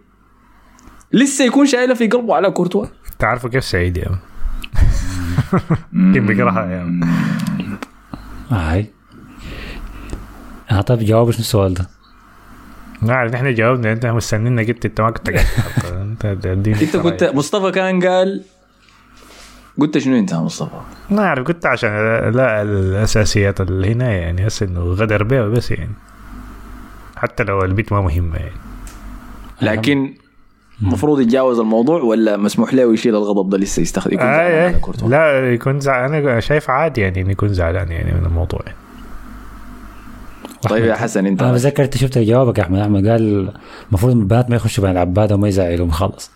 لسه يكون شايله في قلبه على كورتوا. تعرفوا كيف سعيد يا كيف بيكرهها يا هاي. طب جاوبش السؤال ده. نعم نحن جاوبنا, انت مستنينا جبت التواقت. انت كنت مصطفى كان قال قلت شنو انت يا مصطفى؟ ما اعرف قلت عشان لا الاساسيات اللي هنا يعني, بس انه غدر بيه بس يعني, حتى لو البيت ما مهمه يعني. لكن مفروض يتجاوز الموضوع ولا مسموح له يشيل الغضب ده لسه يستخدم؟ لا يكون زعلان, انا شايف عادي يعني يكون زعلان يعني من الموضوع يعني. طيب يا حسن انت انا ذكرت شفت جوابك يا احمد قال المفروض البنات ما يخشوا بين العباده وما يزعلوا خلاص.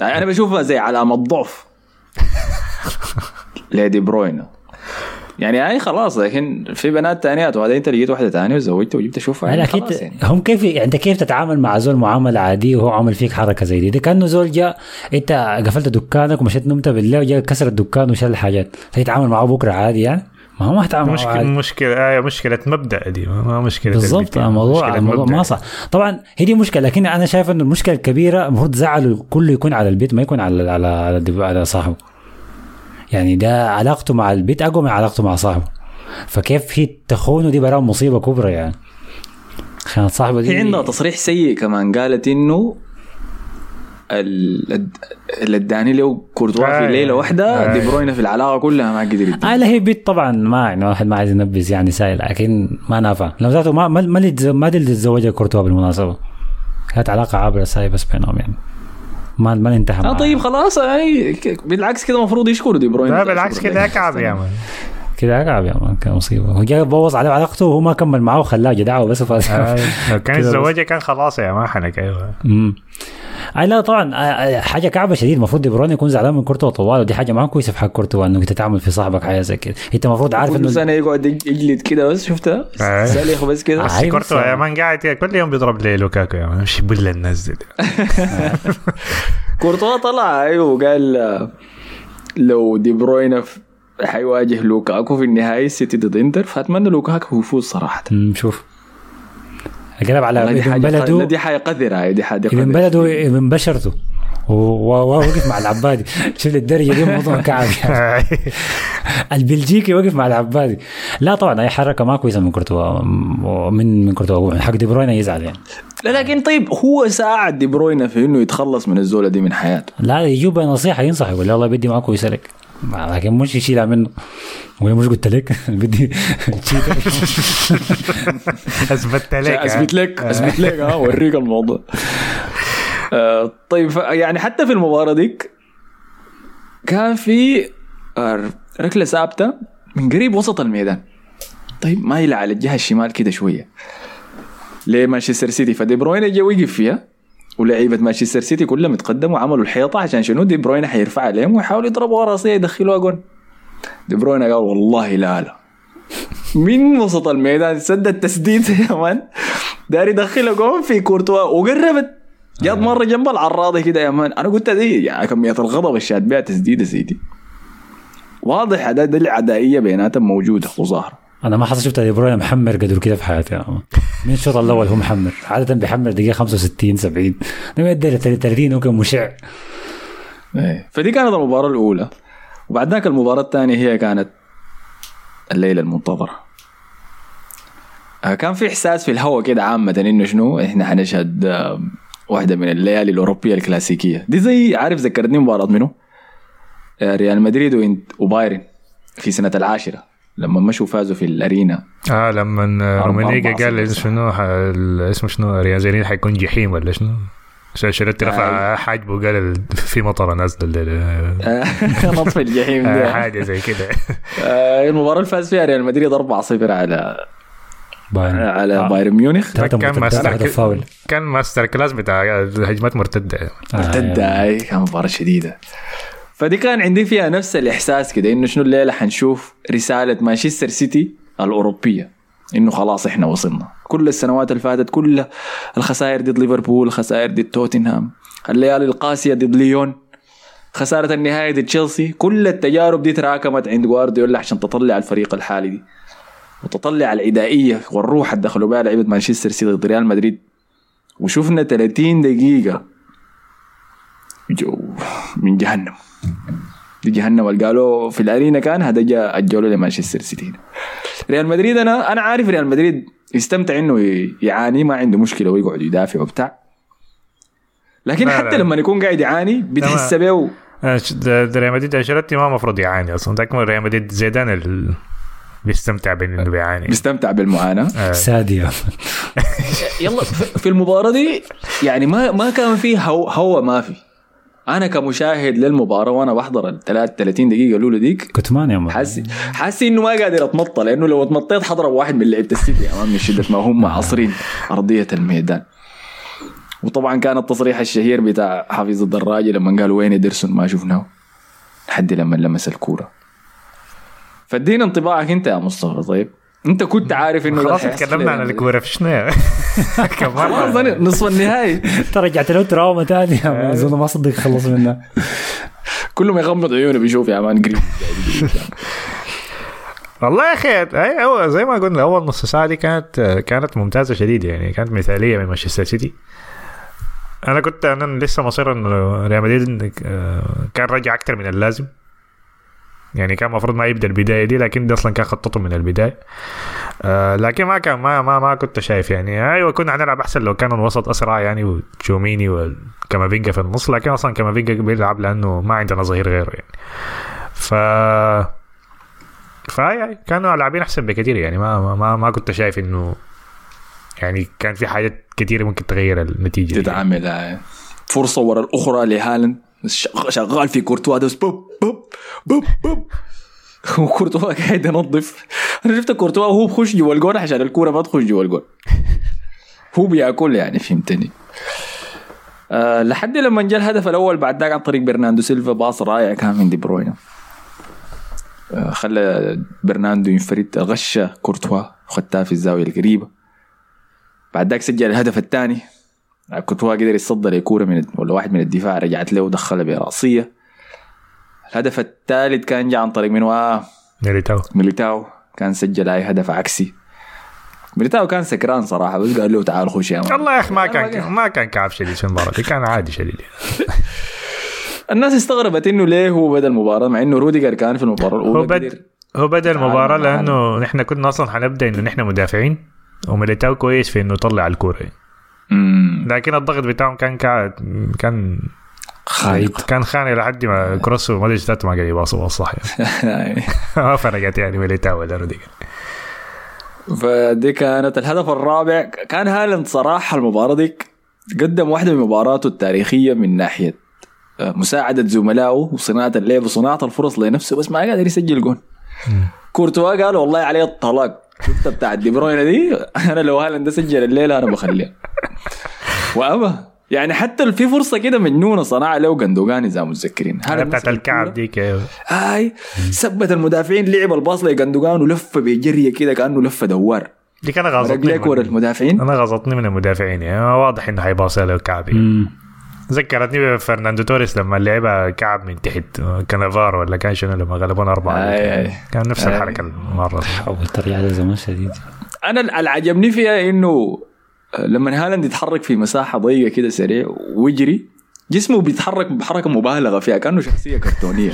يعني انا بشوفها زي علامه ضعف لدي بروين يعني, هاي خلاص. لكن في بنات ثانيات, وهذا انت لقيت واحده ثانيه وزوجتها وجبت اشوفها يعني خلاص يعني. هم كيف انت كيف تتعامل مع زول معامله عاديه وهو عامل فيك حركه زي دي؟ كانه زول جاء انت قفلت دكانك ومشيت نمت بالله وجاء كسر الدكان وشال الحاجات, هتتعامل معه بكره عادي يعني؟ ما هو محتاج مشكلة مبدأ دي, ما مشكلة بالضبط الموضوع ما صح طبعا, هي دي مشكلة. لكن أنا شايف إنه المشكلة الكبيرة المفروض زعله كله يكون على البيت, ما يكون على صاحبه يعني. ده علاقته مع البيت أقوى من علاقته مع صاحبه, فكيف هي تخونه دي برام مصيبة كبرى يعني. كانت صاحبه دي عندها تصريح سيء كمان, قالت إنه الداني لو كورتوا في ليله واحده دي بروينه في العلاقه كلها ما قدر يدي على هي بيت. طبعا ما يعني واحد ما عايز ينبز يعني سائل, لكن ما نافع لو ذاته ما تتزوجها كورتوا بالمناسبه, كانت علاقه عابره سايبه بس بينهم يعني ما انتهى. طيب خلاص يعني بالعكس كده المفروض يشكر دي بروينه. لا بالعكس كده اكعب يا مان, كده اكعب يا مان, كان مصيبه. هو جاب بوظ عليه علاقته وهو ما كمل معه وخلاه جدعه بس كان الزواج كان خلاص يا ما حنك. ايوه لا طبعا حاجه كعبه شديد. المفروض دي بروين يكون زعلان من كورتوا طوال, ودي حاجه ما كويسه في حق كورتوا انه انت تعمل في صاحبك حاجه زي كده. انت المفروض عارف انه انا يقعد يجلد كده بس شفتها سالي اخو بس كده كورتوا يا مان قاعد كل يوم بيضرب لي لوكاكو يا مان, مش بلا ننزل كورتوا طلع ايوه قال لو دي بروين حيواجه لوكاكو في النهايه سيتي ضد انتر فاتمنى لوكاكو يفوز صراحه. شوف اجرب على ابن بلده, دي حيقذرها دي حاجه ابن بلده ابن بشرته ووقف مع العبادي. شوف الدرجه دي موضوع كعب يعني. البلجيكي وقف مع العبادي. لا طبعا اي حركه ما كويسه من كورتوا, من كورتوا حق دي بروين يزعل يعني. لكن طيب هو ساعد دي بروين في انه يتخلص من الزوله دي من حياته. لا يجيب نصيحه ينصحه ولا الله بدي معك ويسلك لكن مش يشيلها منه. وهي مش قلت لك بدي اثبت لك اوريك الموضوع. طيب يعني حتى في المباراة ديك كان في ركلة ثابتة من قريب وسط الميدان. طيب ما يلعب على الجهة الشمال كده شوية ليه مانشستر سيتي؟ فدي بروين جا ويقف فيها ولاعيبة مانشستر سيتي كلهم اتقدموا وعملوا الحيطة عشان شنو؟ دي بروين حيرفع عليهم ويحاول يضربوا راسية يدخلوها جون. دي بروين قال والله لا من وسط الميدان سد التسديد يا مان داري دخلها جون في كورتوا وقربت جات مرة جنب العراضي كده يا مان. أنا قلت دي يعني كمية الغضب الشاد بها تسديدة سيدي واضح هذا دل عدائية بيناتهم موجودة وظاهرة. أنا ما حصل شفت دي بروين محمر قدر كده في حياتي من الشوط الأول هو محمر عادة بيحمر دقيقة 65-70 لما يدير 30 وكان مشع. فدي كانت المباراة الأولى. وبعد ذاك المباراة الثانية هي كانت الليلة المنتظرة. كان في إحساس في الهواء كده عامة إنه شنو إحنا هنشهد واحدة من الليالي الأوروبية الكلاسيكية دي. زي عارف ذكرتني مباراة منه ريال مدريد وبايرن في سنة 2010 لما مشوا فازوا في الأرينا. لما رومانيجا قال شنو اسمه شنو ريازيرين حيكون جحيم ولا شنو شريت رفع حاجب وقال في مطر نازل نطف الجحيم ده حاجة زي كده. المباراة الفاز فيها ريال مدريد 4-0 على بايرن ميونخ. كان ماستر كلاس بتاع هجمات مرتدة أي كان مباراة شديدة. فدي كان عندي فيها نفس الإحساس كده إنه شنو الليلة حنشوف رسالة مانشستر سيتي الأوروبية إنه خلاص إحنا وصلنا. كل السنوات اللي فاتت كل الخسائر ضد ليفربول، خسائر ضد توتنهام، الليالي القاسية ضد ليون، خسارة النهائي ضد تشيلسي، كل التجارب دي تراكمت عند جوارديولا عشان تطلع الفريق الحالي دي وتطلع العدائية والروح اللي دخلوا بها لعيبة مانشستر سيتي ضد ريال مدريد. وشوفنا 30 دقيقة جو من جهنم دي جهنم اللي قالوا في الأرينا كان هذا جاء الجولة لمانشستر سيتي. ريال مدريد أنا عارف ريال مدريد يستمتع إنه يعاني ما عنده مشكلة ويقعد يدافع وبتاع، لكن لا حتى لا. لما يكون قاعد يعاني بتحس بيه ريال مدريد عشرتي ما مفروض يعاني أصلاً. تاكم ريال مدريد زيدان بيستمتع بإنه بيعاني بيستمتع بالمعاناة سادية. يلا في المباراة دي يعني ما كان فيه هو ما في. أنا كمشاهد للمباراة وأنا بحضر 33 دقيقة الأولى ديك كنت ماني حاسس إنه ما قادر أتمطى، لأنه لو أتمطيت حضرب واحد من لعيبة السيتي أمام من شدة ما هم عصرين أرضية الميدان. وطبعا كان التصريح الشهير بتاع حفيظ الدراجي لما قال وين إدرسون ما شفناه لحد لما لمس الكورة. فدينا انطباعك أنت يا مصطفى. طيب أنت كنت عارف إنه خلاص تكلمنا عن الكورة في شنو كمان نصف النهائي ترجعت له تراومة تانية أظن ما صدق خلص منها كله ما يغمض عيونه بيشوف يا مان قريب والله يا أخي. أي زي ما قلنا أول نص ساعة دي كانت ممتازة شديد يعني كانت مثالية من مانشستر سيتي. أنا لسه مصير إن ريال مدريد كان رجع أكتر من اللازم يعني كان مفروض ما يبدأ البداية دي لكن ده أصلاً كان خطته من البداية. لكن ما كان ما كنت شايف يعني أيوة كنا هنلعب أحسن لو كان الوسط أسرع يعني وتشوميني وكامافينجا في النص، لكن أصلاً كامافينجا بيلعب لأنه ما عندنا ظهير غيره يعني فا كانوا لاعبين أحسن بكتير يعني ما كنت شايف إنه يعني كان في حاجات كتير ممكن تغير النتيجة تتعامل يعني. فرصة ورا الأخرى لهالاند شغال في كورتوا دوس بوب بوب بوب بوب وكورتوا قاعد ينظف. انا شفت كورتوا وهو بخش جوا الجول عشان الكوره ما تخش جوا الجول هو بياكل يعني فهمتني. لحد لما جاء الهدف الاول بعد ذاك عن طريق برناردو سيلفا باص رائع كان من دي بروين خلى برناردو ينفرد غشه كورتوا وخدتها في الزاويه القريبه. بعد ذاك سجل الهدف الثاني. كورتوا قدر يصدر كوره من ولا واحد من الدفاع رجعت له ودخلها براسيه. الهدف الثالث كان جاء عن طريق منو ميليتاو كان سجل اي هدف عكسي. ميليتاو كان سكران صراحه بس قال له تعال خش يا الله يا اخي ما كان كعب شديد في المباراه دي كان عادي شديد الناس استغربت انه ليه هو بدا المباراه مع انه روديجر كان في المباراه الاولى هو بدا المباراه لانه نحن كنا اصلا هنبدا انه نحن مدافعين وميليتاو كويس في انه يطلع الكوره لكن الضغط بتاعهم كان خايط كان خاني لحد ما كروسو ما ادري جات ما جاي باصه صح يعني ما فرقت يعني ميليتاو ده روديجر. فدي كانت الهدف الرابع. كان هالاند صراحه المباراه دي قدم واحده من مباراته التاريخيه من ناحيه مساعده زملائه وصناعه اللعب وصناعه الفرص لنفسه، بس ما قادر يسجل جول. كورتوا قال والله عليه الطلاق، شفت بتاع دي بروين دي، انا لو هالاند سجل الليله انا بخليه وابا يعني. حتى في فرصه كده مجنونه صنعها لو غندوغان اذا متذكرين، هذا بتاعت الكعب دي كده اي ثبت المدافعين، لعب الباص لغندوغان ولف بجريه كده كانه لف دوار. دي كان غلطني ورا المدافعين، انا غلطني من المدافعين يعني، واضح انه هيباصها لو كعبي. ذكرتني بفرناندو توريس لما لعبها كعب من تحت كنافار ولا كان شنو لما غلبونا 4، كان نفس الحركه المره والطريقه زمان شديد. انا اللي عجبني فيها انه لما هالاند يتحرك في مساحه ضيقه كده سريع ويجري جسمه بيتحرك بحركه مبالغه فيها كانه شخصيه كرتونيه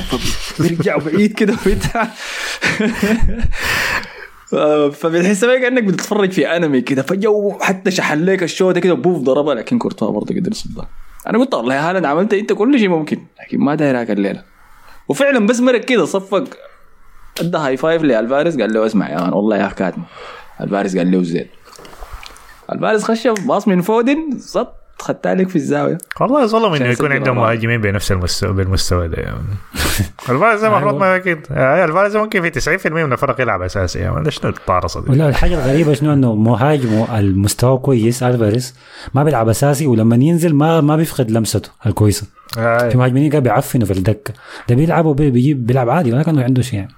بيرجع بعيد كده وبتاع فبتحسبك انك بتتفرج في انمي كده، فجو حتى شحن لك الشوطه كده بوف ضربها، لكن كورتوا برضه قدر يصدها. انا قلت والله هالاند عملت انت كل شيء ممكن لكن ما دايرك الليله، وفعلا بس مرق كده صفق ادى هاي فايف لالفاريز قال له اسمع يا مان والله يا كاتم. الفاريز قال له زين، الفاريز خش باص من فودن صد خدتها لك في الزاويه. والله ظلم انه يكون عندهم مهاجمين بنفس المستوى بالمستوى ده يعني. الفاريز المفروض ما كنت الفاريز ممكن في 90% من الفرق يلعب اساسي يعني، ده شنو الطارصه دي؟ والله الحاجه الغريبه شنو انه مهاجم المستوى كويس الفاريز ما بيلعب اساسي، ولما ينزل ما بيفقد لمسته الكويسه. في مهاجمين قاعد بيعفنوا في الدكه ده بيلعبوا بيلعب عادي ولا كانوا عنده شيء يعني.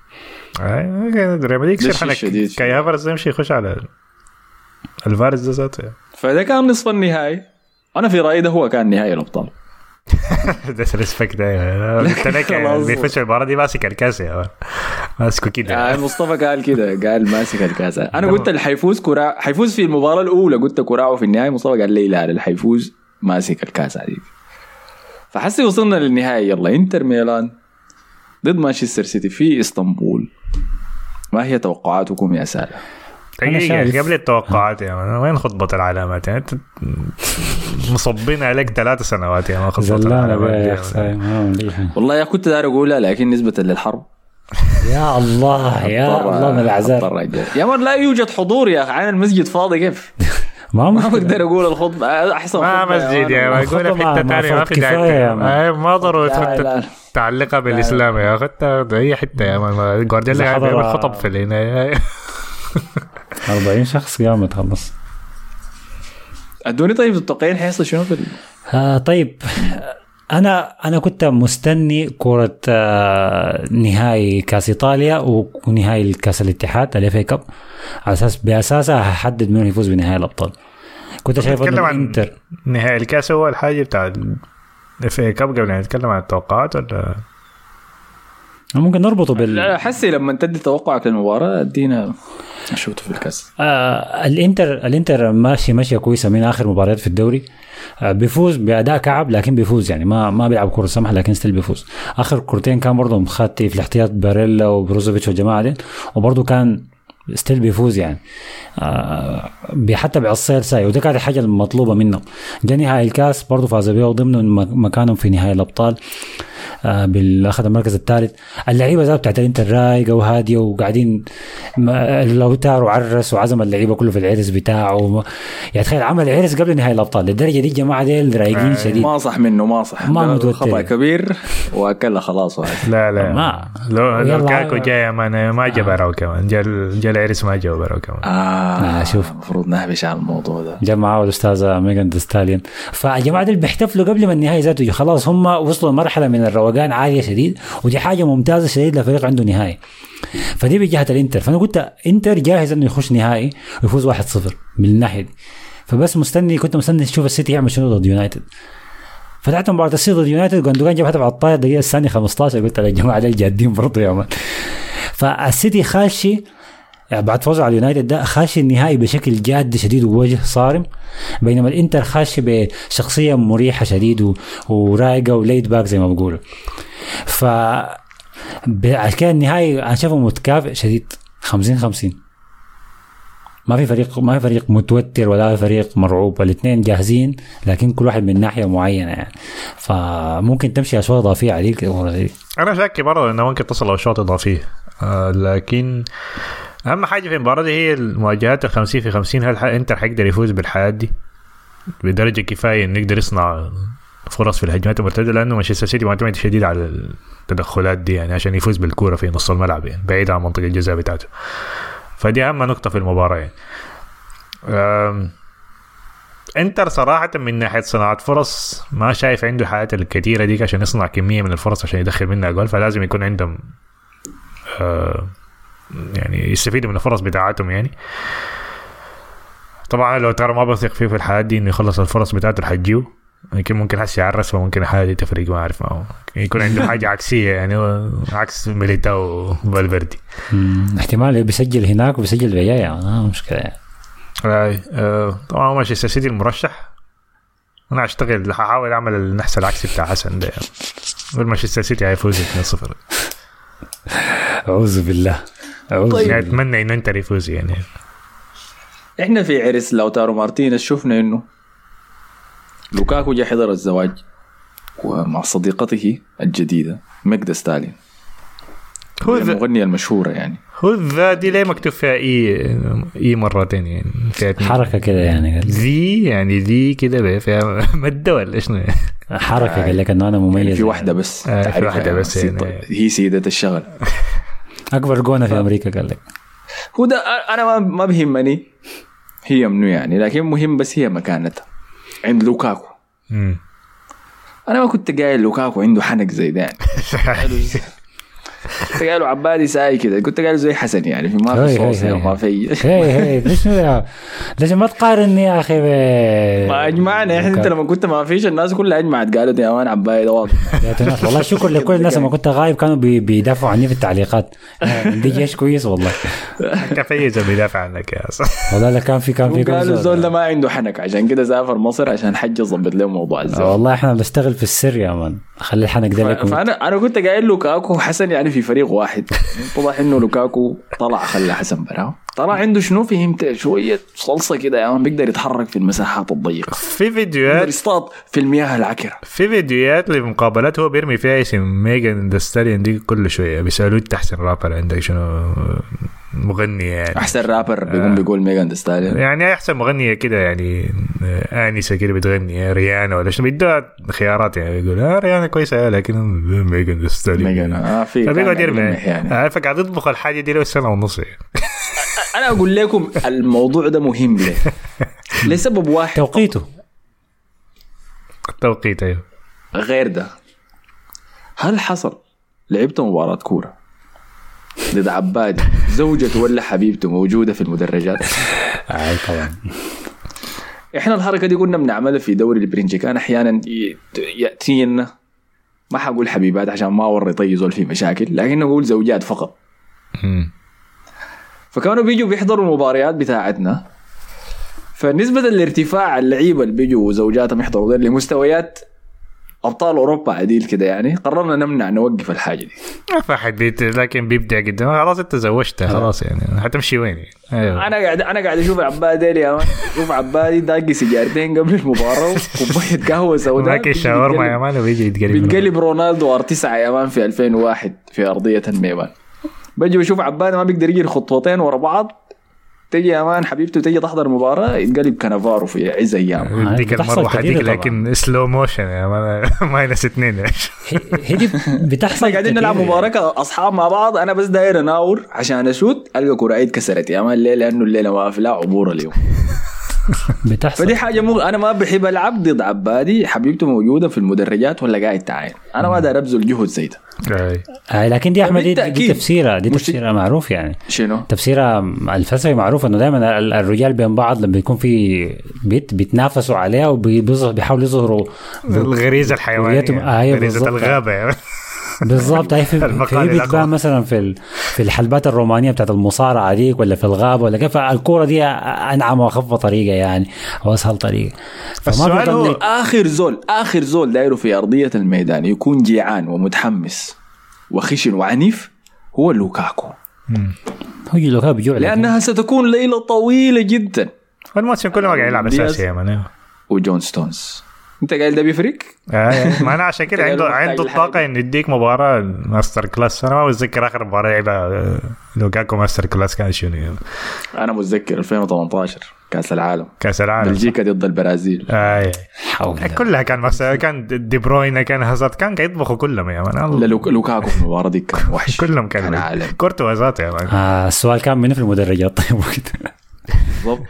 ريال مدريد كثير حنك كاي هافرز يمشي يخش على الفاريز ذاته يعني. فده كان نصف النهائي، أنا في رأيي ده هو كان نهائي الأبطال. ده ريسبكت ده. تناك بيفشل المباراة دي ماسك الكاس يا ماسكه كده. مصطفى قال كده قال ماسك الكاس. أنا قلت اللي حيفوز كرة حيفوز في المباراة الأولى، قلت كرة في النهائي. مصطفى قال لي لا اللي حيفوز ماسك الكاس عادي. فحسي وصلنا للنهائي. يلا إنتر ميلان ضد مانشستر سيتي في إسطنبول. ما هي توقعاتكم يا سالم؟ دقيقة قبل التوقعات يعني وين خطبة العلامات يعني مصبين عليك 3 سنوات يعني خطبة العلامات والله يا كنت داري أقولها لكن نسبة للحرب يا الله يا الله من العذاب يا من لا يوجد حضور يا أخي عن المسجد فاضي كيف ما أقدر أقول الخطبة أحسن ما مسجد يا ما أقول حتى تاني ما في داعي ما ضروري تعلقها بالإسلام يا أخي هي حتى يا ما جوارديولا يعمل خطب في الهنا 40 شخص يا متخلص ادوني. طيب التوقعين حيصل شنو في طيب انا كنت مستني كرة نهائي كاس ايطاليا ونهائي الكاس الاتحاد الاف اي كاب على اساس باساسها هحدد مين يفوز بنهائي الابطال. كنت شايف انتر نهائي الكاس هو الحاجه بتاع الاف اي كاب. قبل نتكلم عن التوقعات ولا ممكن نربطه حسي لما تدي توقعك للمباراة دينا شوته في الكاس. الانتر ماشية كويسة من آخر مباريات في الدوري، بيفوز بأداء كعب لكن بيفوز يعني ما بيلعب كرة سمح لكن ستيل بيفوز. آخر كرتين كان برضو مخاطي في الاحتياط باريلا وبروزوفيتش والجماعة دين وبرضو كان ستيل بيفوز يعني حتى بعصير ساي، وده كانت الحاجة المطلوبة منه. جاء نهائي الكاس برضو فاز بيه وضمن مكانهم في نهائي الأبطال بالأخذ المركز الثالث. اللعيبة زي بتاعت الانتر رايقة وهادية وقاعدين لو تاروا عرس وعزم اللعيبة كله في العرس بتاعه يعني. تخيل عمل عرس قبل نهائي الأبطال للدرجة دي الجماعة دي رايقين شديد. ما صح منه ما صح خطأ كبير وأكله خلاص لا ما لو كاكو جاي ما جبره كمان جا العرس ما جبره كمان شوف مفروض نهبش على الموضوع ده. جماعة والأستاذة ميغان ذي ستاليون فجماعة دي بيحتفلوا قبل ما النهائي ذاته خلاص هم وصلوا مرحلة من الروقان عالية شديد، ودي حاجة ممتازة شديد لفريق عنده نهائي. فدي بجهة الانتر، فأنا قلت انتر جاهز انه يخش نهائي ويفوز 1-0 من الناحية دي. فبس كنت مستني اشوف السيتي يعمل شنو ضد يونايتد. فتحت مباراة السيتي ضد يونايتد جوندوغان جاب هدف على الطاير دقيقة الثانية 15. قلت يا جماعة دول جادين برضه يا مان. فالسيتي خاشي يعني بعد فوزه على اليونايتد ده خاشي النهائي بشكل جاد شديد ووجه صارم، بينما الانتر خاشي بشخصيه مريحه شديد ورايقه وليد باك زي ما بقولوا. ف عشان النهائي انا شايفه متكافئ شديد 50-50 ما في فريق متوتر ولا فريق مرعوب، الاثنين جاهزين لكن كل واحد من ناحية معينة يعني. فممكن تمشي أشواط إضافية عليك. أنا شاكي برضه إنه ممكن تصل أشواط إضافية، لكن أهم حاجة في المباراة هي المواجهات 50-50. هل إنتر حيقدر يفوز بالحياة دي بدرجة كفاية إنه يقدر يصنع فرص في الهجمات المرتدة؟ لأنه مانشستر سيتي معتمد شديد على التدخلات دي يعني عشان يفوز بالكورة في نص الملعب يعني بعيد عن منطقة الجزاء بتاعته. فدي أهم نقطة في المباراة يعني. إنتر صراحة من ناحية صناعة فرص ما شايف عنده حالات الكثيرة دي عشان يصنع كمية من الفرص عشان يدخل منها أجوال، فلازم يكون عندهم يعني يستفيدوا من الفرص بتاعتهم يعني. طبعا لو ترى ما بثق فيه في الحالات دي إنه يخلص الفرص بتاعته الحجيو، ممكن حس يعرس وممكن حاجة تفريق ما أعرف معه، يكون عنده حاجة عكسية يعني عكس ميليتاو وفالفيردي. احتمال بيسجل هناك وبيسجل بجاية يعني مشكلة يعني. طبعا مانشستر سيتي المرشح، أنا أشتغل هحاول أعمل النحس العكسي بتاع حسن ده يعني. مانشستر سيتي هيفوز 2-0. أعوذ بالله. طيب. يعني أتمنى إنه أنت يفوز يعني. إحنا في عرس لوتارو مارتينيز شفنا إنه لوكاكو جاء حضر الزواج ومع صديقته الجديدة ميغ ذي ستاليون المغنية المشهورة يعني. هو دي ليه مكتوب فيها اي مرتين يعني حركة كده يعني ذي كده فيها مادة ولا ايش حركة قال لك انه انا مميز يعني في واحدة بس يعني. هي سيدة الشغل اكبر جونة في امريكا قال لك. هو ده انا ما بهمني هي منو يعني، لكن مهم بس هي مكانتها عند لوكاكو. أنا ما كنت قايل لوكاكو عنده حنك زي ده يعني. كنت قايله عبادي ساي كده، كنت قايله زي حسن يعني، في ما في صوص وما في. ليش ما تقارنني يا أخي؟ ما أجمعنا إحنا، أنت لما كنت ما فيش الناس كلها أجمعت قالت يا وان عبادي واضح. والله شكر لكل الناس لما كنت غايب كانوا بيدافعوا عني في التعليقات. دي جيش كويس والله. كفيزة بيدافع عنك يا أصلا. والله لا كان في. قالوا زول ده ما عنده حنك عشان كده سافر مصر عشان حج ضبط له موضوع الزواج. والله إحنا بنشتغل في السر يا مان، خلي الحنك ده لكم. أنا كنت قايل لوكاكو حسن يعني في فريق واحد، طلع إنه لوكاكو طلع خلى حسن برا، طلع عنده شنو فهمت شوية صلصة كده يعني، بيقدر يتحرك في المساحات الضيقة، في فيديوهات يصطاد في المياه العكرة، في فيديوهات لمقابلات هو بيرمي فيها اسم ميغان ذي ستاليون دي كل شوية، بيسألوه تحسن رابر عندك شنو مغني يعني أحسن رابر، بيقوم بيقول ميغان ذي ستاليون يعني أحسن مغنية كده يعني آنسة كده بتغني ريانا ولا شنو، بيدوا خيارات يعني يقول ريانا كويسة لكن ميغان ذي ستاليون فبيقعد يرمي يعني، فقاعد يطبخ الحاجة دي له سنة ونص يعني. أنا أقول لكم الموضوع ده مهم ليه؟ لسبب واحد، توقيته أيوه. غير ده، هل حصل لعبت مباراة كورة ضد عباد زوجته ولا حبيبته موجودة في المدرجات؟ طبعا. إحنا الحركة دي كنا بنعملها في دوري البرنجي، كان أحيانا يأتينا ما حقول حبيبات عشان ما وري طيزول في مشاكل، لكن نقول زوجات فقط. فكانوا بيجوا بيحضروا المباريات بتاعتنا، فنسبة الارتفاع اللعيبة اللي بيجوا وزوجاتهم يحضروا غير لمستويات أبطال أوروبا عديل كده يعني، قررنا نمنع نوقف الحاجة دي. ما في حد لكن بيبدع جدا خلاص أنت زوجته خلاص يعني هتمشي وين أيوة. أنا قاعد أشوف عبادي اليوم، أشوف عبادي داقي سيجارتين قبل المباراة وكوباية قهوة سوداء. داقي الشاورما يا مان وبيجي يتقلب. بيتقلب رونالدو وارتسع يا مان في 2001 في أرضية الميدان. بجي بشوف عبادة ما بيقدر يجي الخطوتين ورا بعض، تجي أمان حبيبته تجي تحضر مباراة يتقلب كنافارو في عز أيام. ديك المرة حديك لكن سلو موشن يعني -2 هدي بتحصل. قاعدين نلعب مباراة أصحاب مع بعض، أنا بس داير أناور عشان أشوت ألقى كرة كسرت يا أمان الليل، لأنه الليلة ما في لا عبور اليوم. بتحصل. فدي حاجة أنا ما بحب ألعب ضد عبادي حبيبته موجودة في المدرجات ولا قاعد تعاين، أنا ما أقدر أبذل جهد زي ده. لكن دي أحمد دي تفسيرة معروف يعني. شنو؟ تفسيرة الفلسفي معروف إنه دائما الرجال بين بعض لما يكون في بيت بيتنافسوا عليها وبيحاولوا يظهروا الغريزة الحيوانية، غريزة الغابة. بالضبط. بتبان مثلا في الحلبات الرومانيه بتاعت المصارعه ديك ولا في الغابه ولا كيف، الكوره دي انعم واخف طريقه يعني واسهل طريقه. فالسؤال هو اخر زول دايره في ارضيه الميدان يكون جيعان ومتحمس وخشن وعنيف هو لوكاكو. لأنها ستكون ليلة طويلة جدا. الماتش كله قاعد يلعب أساسي يعني. وجون ستونز أنت قايل ده بيفرق؟ ما أنا عشان كده عنده الطاقة إن يديك مباراة ماستر كلاس. أنا ما بتذكر آخر مباراة يلعب لوكاكو ماستر كلاس كان شنو يعني. أنا متذكر 2018 كأس العالم بلجيكا ضد البرازيل. أي كلها كان دي بروين كان هازارد كان يطبخوا كلهم يا مان. لوكاكو في المباراة دي كان وحش. كلهم كان كورتوا ذاته يا مان. السؤال كان من في المدرجات طيب وكده. بالضبط.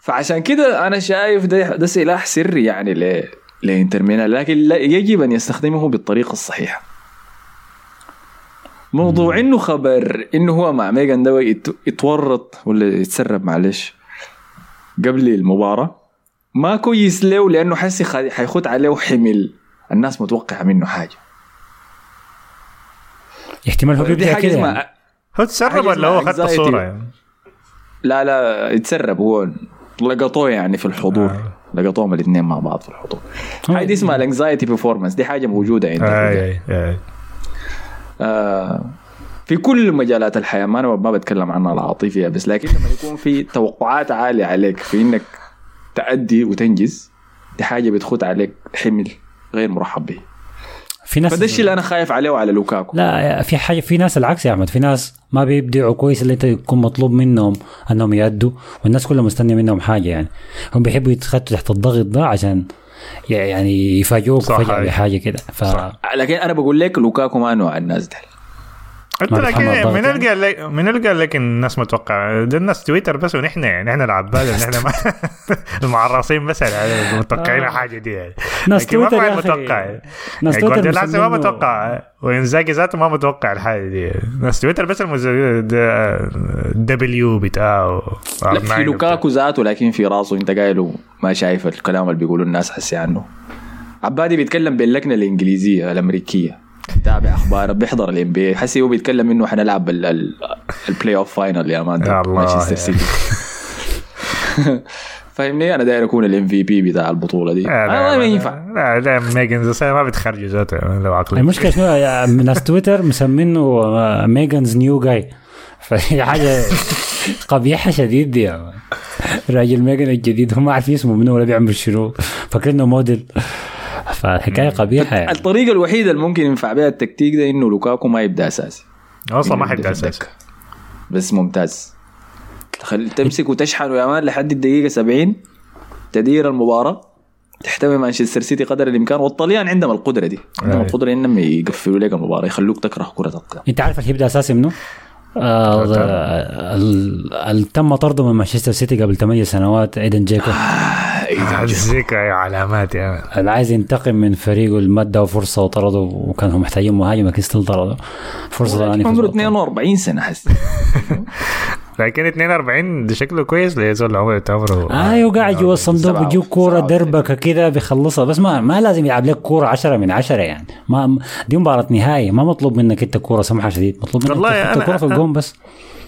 فعشان كده أنا شايف ده سلاح سري يعني لإنتر ميلان، لكن يجب أن يستخدمه بالطريقة الصحيحة. موضوع إنه خبر إنه هو مع ميغان دوي يتورط ولا يتسرب معلش قبل المباراة ما كويس له، لأنه حسي حيخوت عليه حمل الناس متوقعة منه حاجة. احتمال هو بيبدأ كده يعني. هو تسرب ولا هو خد الصورة يعني؟ لا يتسرب هو لقطوه يعني في الحضور. لقطوهم الاثنين مع بعض في الحضور. هاي دي اسمها الانكزايتي بيرفورمانس، دي حاجة موجودة عندنا في كل مجالات الحياة. ما بتكلم عنها العاطفية بس، لكن لما يكون في توقعات عالية عليك في انك تأدي وتنجز، دي حاجة بتخوت عليك حمل غير مرحب به. في ناس فده الشيء اللي أنا خايف عليه وعلى لوكاكو. لا في حاجة، في ناس العكس يا أحمد، في ناس ما بيبدعوا كويس اللي يكون مطلوب منهم أنهم يأدوا، والناس كلها مستنية منهم حاجة يعني. هم بيحبوا يتخطوا تحت الضغط ده عشان يعني يفاجئوك فجأة بحاجة كده. لكن أنا بقول لك لوكاكو ما نوع الناس ده. أنت لكن من الجا لكن الناس متوقع ده، الناس تويتر بس، ونحن يعني إحنا العباد إحنا المعرصين بس يعني متوقعين حاجة دي يعني. ناس تويتر ما متوقع، ناس تويتر ما متوقع، وإنزاجي ذاته ما متوقع الحاجة دي. ناس تويتر بس دبليو بتاعه في لوكاكو ذاته، لكن في راسه أنت قايله ما شايف الكلام اللي بيقولوا الناس حسي عنه. عبادي بيتكلم باللكنة الإنجليزية الأمريكية، تابع أخبار، بيحضر الام بي، حسي هو بيتكلم إنه حنلعب البلاي أوف فاينل يا مان مانشستر سيتي. فاهمني أنا داير أكون الام في بي بتاع البطولة دي. أنا ما ينفع. لا ميغان زي ما بتخرج ذاته لو عقلي. المشكلة شنو من ناس تويتر مسمينه ميغانز نيو جاي، فهي حاجة قبيحة شديد دي. راجل ميغان الجديد هم عارفين اسمه منه ولا بيعمل شنو، فكرنه موديل. فالحكاية قبيحة يعني. الطريقة الوحيدة اللي ممكن ينفع بها التكتيك ده إنه لوكاكو ما يبدأ أساسي. أصلا ما حيبدأ أساسي. بس ممتاز. تمسك وتشحن يا مان لحد الدقيقة 70 تدير المباراة، تحتوي مانشستر سيتي قدر الإمكان. والطليان عندهم القدرة دي، عندهم القدرة إنهم يقفلوا لك المباراة، يخلوك تكره كرة القدم. أنت عارف اللي يبدأ أساسي منه؟ تم طرده من مانشستر سيتي قبل 8 سنوات إيدن جيكو. الذكرى علامات يعني. أنا عايز ينتقم من فريقه المادة وفرصة وطرده، وكانوا محتاجين مهاجم لكن استل طرده فرصة. أنا عمره 42 سنة حس. لكن 42 ده شكله كويس ليزول عمره تمره. وقاعد جوا الصندوق وجو كورة دربك كده بيخلصها، بس ما لازم يلعب لك كورة 10 من 10 يعني. ما دي مباراة نهائي، ما مطلوب منك أنت كورة سمحة شديد، مطلوب منك أنت كورة في الجون بس.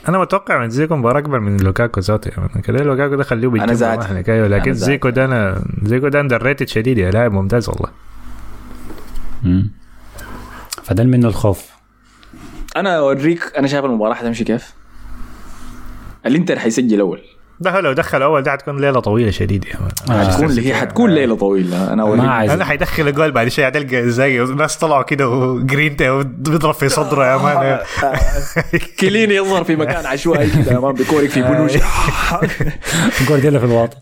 أنا متوقع من زيكو مباراة أكبر من لوكاكو ذاته يعني. كده لوكاكو ده خليه بيجيبه إحنا كايو، لكن زيكو ده اندرريتد شديد يا لاعب ممتاز والله. فدل منه الخوف. أنا أوريك أنا شايف المباراة هتمشي كيف. الإنتر حيسجل أول ده، لو دخل أول ده هتكون ليلة طويلة شديدة. هتكون ليلة طويلة. أنا حيدخل الجول بعد شيء، هتلقى إنزاغي الناس طلعوا كده وجرينتا وبيضرب في صدره يا مان. كلين يظهر في مكان عشوائي كده يا مان، بكورك في بلوجي جوارديولا في الوطن.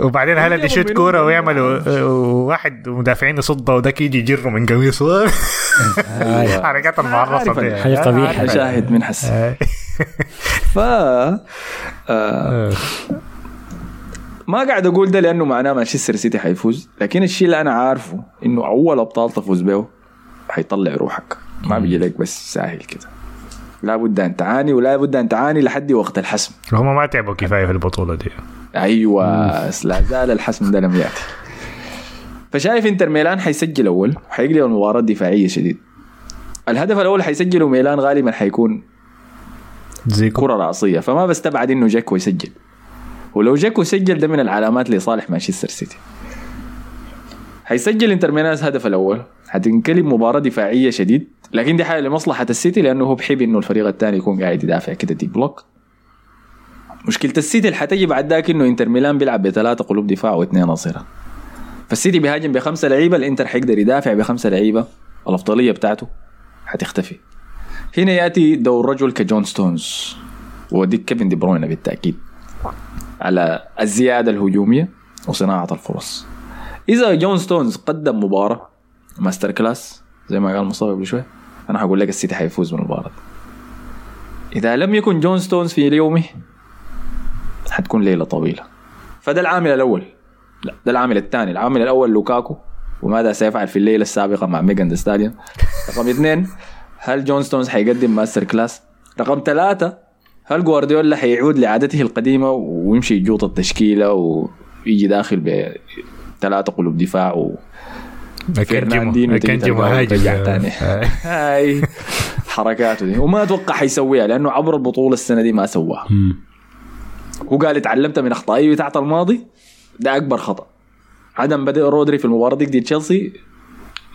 وبعدين هالاند يشوت كورة ويعمل واحد مدافعين يصده وده يجي يجره من قميصه. حركات المعرصة دي حاجة قبيحة شاهد من حسن. ما قاعد أقول ده لأنه معناه مانشستر سيتي حيفوز، لكن الشيء اللي أنا عارفه إنه أول أبطال تفوز به حيطلع روحك، ما بيجي لك بس ساهل كده. لا بد أن تعاني، ولا بد أن تعاني لحد وقت الحسم. هم ما تعبوا كفاية في البطولة دي. أيوة لا زال الحسم ده لم يأتي. فشايف إنتر ميلان حيسجل أول وحيقلب المباراة دفاعية شديد. الهدف الأول حيسجله ميلان غالبا حيكون كرة رأسية، فما بستبعد إنه جاكو يسجل، ولو جاكو سجل ده من العلامات لصالح مانشستر سيتي. هيسجل إنتر ميلان الهدف الأول، هتنكلم مباراة دفاعية شديد, لكن دي حاجة لمصلحة السيتي لأنه هو بحب إنه الفريق الثاني يكون قاعد يدافع كده دي بلوك. مشكلة السيتي اللي هتجي بعد ذاك إنه إنتر ميلان بيلعب ب3 قلوب دفاع و2 نصيرة, فالسيتي بيهاجم ب5 لعيبة, الإنتر حيقدر يدافع ب5 لعيبة, الأفضلية بتاعته هتختفي. هنا يأتي دور رجل كجون ستونز وديك كيفن دي بروين بالتأكيد على الزيادة الهجومية وصناعة الفرص. إذا جون ستونز قدم مباراة ماستر كلاس زي ما قال مصطفى قبل شوي, أنا هقول لك السيتي حيفوز بالمباراة. إذا لم يكن جون ستونز في يومه هتكون ليلة طويلة. فده العامل الأول. لا ده العامل الثاني. العامل الأول لوكاكو وماذا سيفعل في الليلة السابقة مع ميغان ذي ستاليون. رقم 2, هل جون ستونز هيقدم ماستر كلاس؟ رقم 3, هل جوارديولا هيعود لعادته القديمة ويمشي يجوط التشكيلة ويجي داخل ب3 قلوب دفاع و فرناندينو مهاجم تاني هاي حركاته دي, وما أتوقع هيسويها لأنه عبر البطولة السنة دي ما سواها. هو قال تعلمت من أخطائي بتاعت الماضي, ده أكبر خطأ عدم بدء رودري في المباراة دي تشيلسي,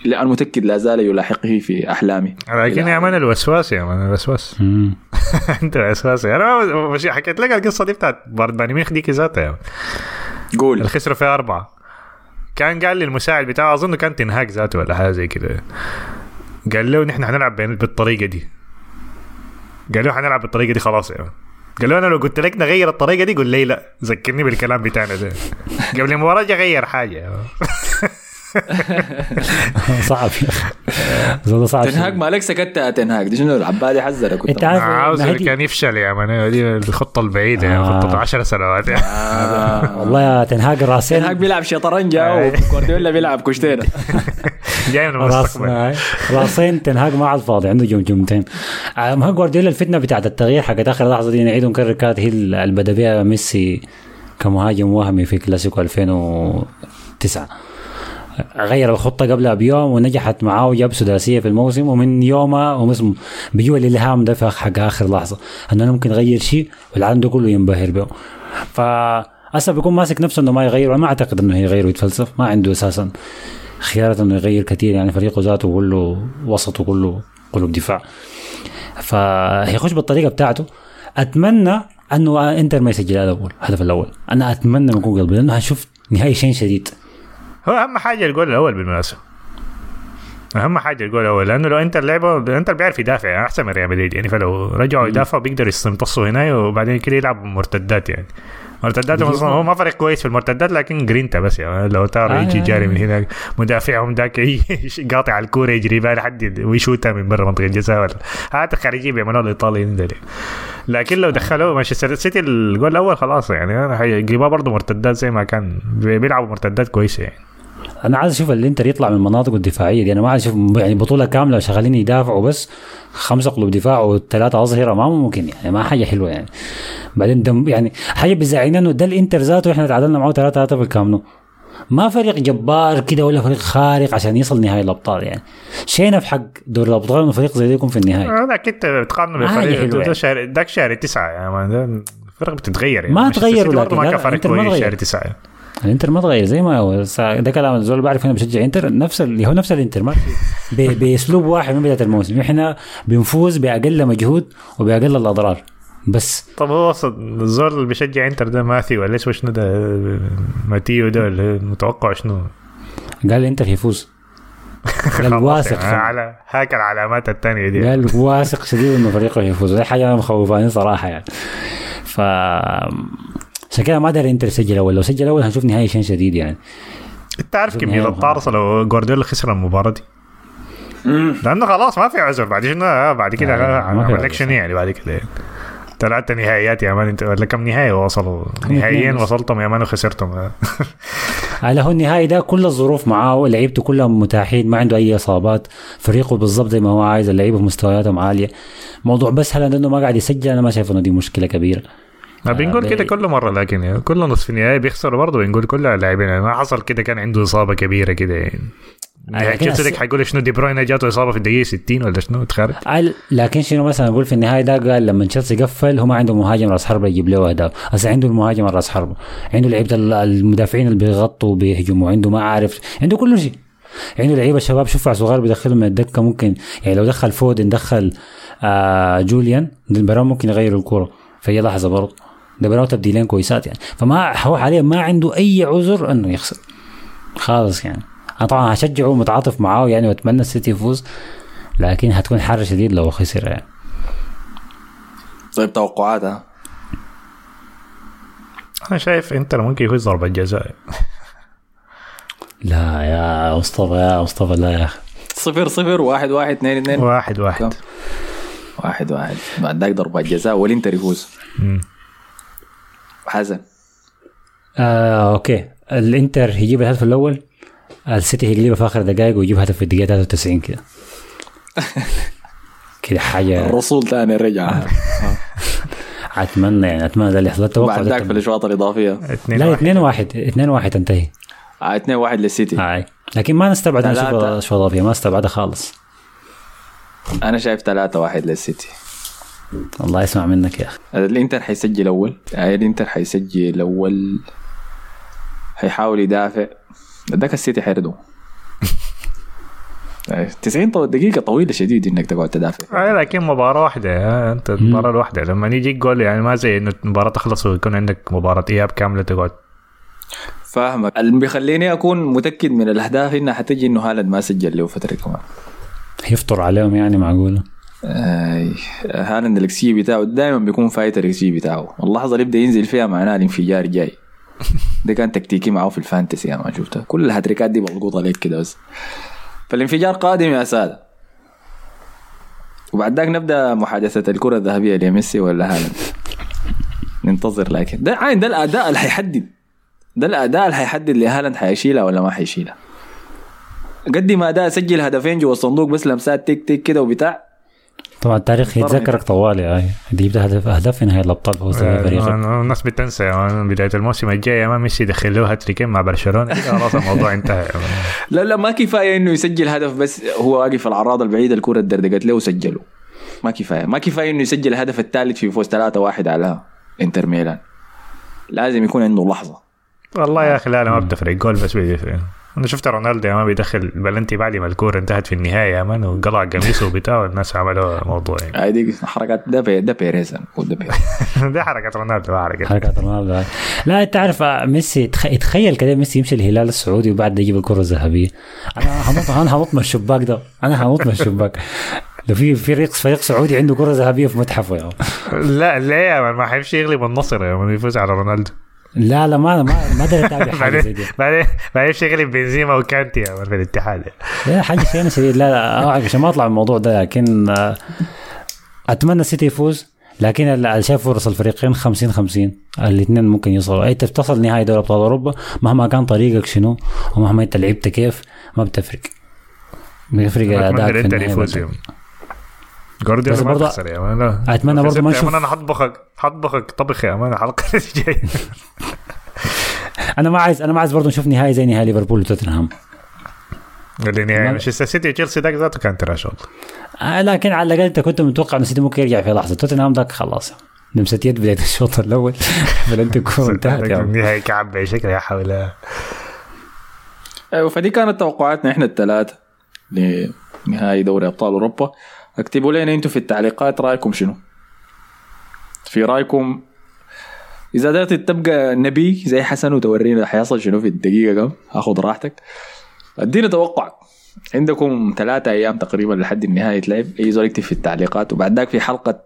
لأن متأكد لا زال يلاحقه في أحلامي. لكن يا من الوسواس يا من الوسواس أنت الوسواس. أنا مش حكيت لك القصة دي بتاعت بايرن ميونخ دي كذاتها يا قول الخسرة في 4, كان قال لي المساعد بتاعه أظنه كان تنهاج ذاته ولا حاجة زي كده, قال له نحن هنلعب بالطريقة دي, قال له هنلعب بالطريقة دي خلاص يا من. قال له أنا لو قلت لك نغير الطريقة دي قل لي لا, ذكرني بالكلام بتاعنا ده قبل المباراة غير حاجة صعب زود صعب تنهاج مالك سكت تنهاج دي شنو العبادي حذر كنت عاوز كان يفشل يا مان, دي الخطه البعيده خطه 10 سنوات والله يا تنهاج راسين. تنهاج بيلعب شطرنجه وجوارديولا بيلعب كشتينه جاي من المستقبل راسين تنهاج ما على الفاضي عنده جمجمتين. ما جوارديولا الفتنه بتاعه التغيير حقت اخر لحظه دي نعيد ونكرر, كانت هي البدبيه ميسي كمهاجم وهمي في كلاسيكو 2009, غير الخطة قبلها بيوم ونجحت معاه وجاب سداسية في الموسم, ومن يومها ومسم بيجوا الإلهام ده في حق آخر لحظة أنه ممكن يغير شيء والعالم ده كله ينبهر به. فأسا بيكون ماسك نفسه أنه ما يغير, وما أعتقد أنه يغير ويتفلسف, ما عنده أساسا خيارة أنه يغير كتير, يعني فريقه ذاته كله وسطه كله قلوب دفاع, فهيخش بالطريقة بتاعته. أتمنى أنه إنتر ما يسجل الهدف الأول, أنا أتمنى من كل قلبي لأنه هشوف نهاية شيء شديد. هو أهم حاجة الجول الأول بالمناسبة, أهم حاجة الجول الأول, لأنه لو أنت اللعبة أنت بيعرف يدافع يعني أحسن من ريال مدريد يعني, فلو رجعوا يدافعوا بيقدروا يستمتصوا هنا وبعدين كده يلعبوا مرتدات يعني مرتدات. هو ما فريق كويس في المرتدات لكن جرينتا بس يعني لو ترى يجي جاري من هناك مدافعهم ذاك قاطع على الكورة يجري بها لحد ويشوتها من برا منطقة الجزاء ولا هذا خارجي بيعملوا الإيطاليين ده. لكن لو دخلوا مانشستر سيتي الجول الأول خلاص يعني أنا هيجيبها برضو مرتدات زي ما كان بيلعبوا مرتدات كويسة يعني. أنا عايز أشوف اللي إنتر يطلع من المناطق الدفاعية دي, أنا ما عايز أشوف يعني بطولة كاملة شغالين يدافعوا بس 5 قلوب دفاع و3 أظهرة, ما ممكن يعني, ما حاجة حلوة يعني. بعدين دم يعني حاجة بزعينا إنه ده الإنتر ذاته إحنا تعادلنا معه 3-3 في الكامنو, ما فريق جبار كده ولا فريق خارق عشان يصل نهائي الأبطال يعني. شينا في حق دور الأبطال إنه فريق زي ده يكون في النهاية. أنا كنت بتقارن بفريق ده شهر داك شهر 9 يعني فرق بتتغير يعني. ما تغير ولا ما كفرق ولا شهر 9 الانتر ما تغير زي ما هو ده كلام الزول بعرف انا بشجع انتر نفس اللي هو نفس الانتر ما باسلوب واحد من بدايه الموسم احنا بنفوز باقل مجهود وباقل الاضرار بس. طب هو الزول اللي بشجع انتر ده ماثيو ولا شنو ده ماتيو ده متوقع شنو قال انتر يفوز الواثق على هاك العلامات الثانيه دي قال واثق شديد انه فريقه يفوز, دي حاجه مخوفاني صراحه يعني. ف شكله ما دار انتر سجل اول, لو سجل اول هنشوف نهايه شيء شديد يعني. انت عارف كميه الطارصه لو جوارديولا خسر المباراه دي لانه خلاص ما في عذر بعد كده الاكشن يعني بعد كده 3 نهائيات يا مان انت ولا كم نهائي وصلوا نهائيين وصلتهم يا مان وخسرتهم على هون النهائي ده كل الظروف معاه, لعيبته كلهم متاحين, ما عنده اي اصابات, فريقه بالضبط زي ما هو عايز, اللعيبه مستوياتهم عاليه, موضوع بس هل انه ما قاعد يسجل انا ما شايف انه دي مشكله كبيره. بنقول كده كل مرة لكن يعني كل نصف النهائي بيخسروا برضه بنقول كل اللاعبين يعني ما حصل كده كان عنده إصابة كبيرة كده يعني. حكيت لك هيقول شنو دي بروين جاته إصابة في الدقيقة 60 ولا شنو تخرب. لكن شنو مثلا أقول في النهاية ده قال لما تشيلسي قفل هم عنده مهاجم رأس حربة يجيب له أهداف, أصلا عنده المهاجم رأس حربة, عنده لعيبة المدافعين اللي بيغطوا بيهجموا, عنده ما عارف عنده كل شيء عنده لعيبه شباب شوف صغار بيدخلهم من الدكه, ممكن يعني لو دخل فودن دخل جوليان ديلبرو ممكن يغيروا الكره في لحظه برضه, ديلبرو تبديلين كويسات يعني. فما هو حاليا ما عنده اي عذر انه يخسر خالص يعني. انا طبعا هشجعه ومتعاطف معاه يعني واتمنى السيتي يفوز, لكن هتكون حر شديد لو خسر يعني. طيب توقعاتها انا شايف انتر ممكن يفوز ضربه جزاء. لا يا مصطفى يا مصطفى, لا يا اخي 0-0 1-1 2-2 1-1 1-1 بعد ذاك ضربه جزاء والانتر يفوز. حسن اوكي الانتر هيجيب الهدف الاول, السيتي هيجيب في اخر دقائق ويجيب هدف في الدقيقه 93 كده كده حاجه الرسول ثاني رجع. اتمنى يعني اتمنى ده اللي حصل. توقع بعد ذاك في الاشواط الاضافيه 2-1 انتهي 2-1 للسيتي. لكن ما نستبعد اشواط اضافيه, ما استبعدها خالص. انا شايف 3-1 للسيتي. الله يسمع منك يا اخي. الانتر حيسجل اول, الانتر حيسجل اول, هيحاول يدافع ذاك السيتي حيرده 90 دقيقة طويلة شديد إنك تقعد تدافع. لكن مباراة واحدة, أنت مباراة واحدة لما يجي جول يعني, ما زي إنه المباراة تخلص ويكون عندك مباراة إياب كاملة تقعد. فاهمك. اللي بيخليني أكون متأكد من الأهداف إنها حتجي إنه هالاند ما سجل له فترة كمان. هيفطر عليهم يعني معقولة. هالاند الإكسي بتاعه دائما بيكون فايت الإكسي بتاعه. اللحظة اللي بدأ ينزل فيها معناه الانفجار جاي. ده كان تكتيكي معه في الفانتسي أنا شفته. كل الهاتريكات دي ملقوطة عليك كده بس. فالانفجار قادم يا سادة. وبعد ذاك نبدأ محادثة الكرة الذهبية لميسي ولا هالاند. ننتظر. لكن ده عين ده الأداء اللي هيحدد, ده الأداء اللي هيحدد لهالاند هيشيلها ولا ما هيشيلها. قد ما ده سجل هدفين جوا الصندوق بس لمسات تيك تيك كده وبتاع. طبعا التاريخ يتذكرك طوالي يعني. دي يبدأ هدف في نهاية الأبطال هو سبب فريقه. الناس بتنسى يعني بداية الموسم الجاي أمام ميسي دخلوه هاتريكين مع برشلونة خلاص الموضوع انتهى. لا لا ما كفاية إنه يسجل هدف بس, هو واقف العراضة البعيدة الكرة الدردقت له وسجله. ما كفاية, ما كفاية إنه يسجل الهدف الثالث في فوز 3-1 على إنتر ميلان. لازم يكون عنده لحظة. والله يا أخي لا أنا ما بتفرق جول بس بيفرق. أنا شفت رونالدو ما بيدخل بلنتي بعد ما الكورة انتهت في النهاية من وقلع قميصه بتاعه والناس عملوا موضوع يعني. هذه حركات ده بيريزن وده بير. ده حركة رونالدو حركة رونالدو. لا تعرف ميسي تخيل كده ميسي يمشي الهلال السعودي وبعد يجيب الكرة الذهبية. أنا هموت من الشباك ده, أنا هموت من الشباك. لو في فريق سعودي عنده كرة ذهبية في متحفه يعني. لا لا ما حيمشي يغلب النصر يعني يفوز على رونالدو. لا لا ما درت على حاجة زي دي. بعدين شغلي بنزيما وكانتي في الاتحاد. لا حاجة شيء شديد. لا أوعك عشان ما أطلع من الموضوع ده, لكن أتمنى السيتي يفوز. لكن اللي شاف فرص الفريقين 50-50, الاثنين ممكن يوصلوا. أي تصل نهائي دوري أبطال أوروبا مهما كان طريقك شنو ومهما أنت لعبت كيف ما بتفرق. بيفرق الأداء في النهاية. جارديا ما تخسر يا مان. اتمنى برضه ما اشوف انا حطبخك طبخ يا مان الحلقه اللي جايه. انا ما عايز برضه نشوف نهائي زي نهائي ليفربول وتوتنهام. النهائي مانشستر سيتي وتشيلسي داك ذاته كان ترى شغل, لكن على الاقل انت كنت متوقع ان سيتي ممكن يرجع في لحظه. توتنهام داك خلاص لمست يد بدايه الشوط الاول بلنتي كوره انتهت يا النهائي كعب شكله يا حول. ايوه فدي كانت توقعاتنا احنا الثلاثه لنهائي دوري ابطال اوروبا. اكتبوا لنا انتم في التعليقات رايكم شنو, في رايكم اذا قدرت تبقى نبي زي حسن وتورينا حيصل شنو في الدقيقه كم, اخذ راحتك ادينا توقع. عندكم 3 أيام تقريبا لحد نهايه لعب. ايزو اكتب في التعليقات, وبعد ذاك في حلقه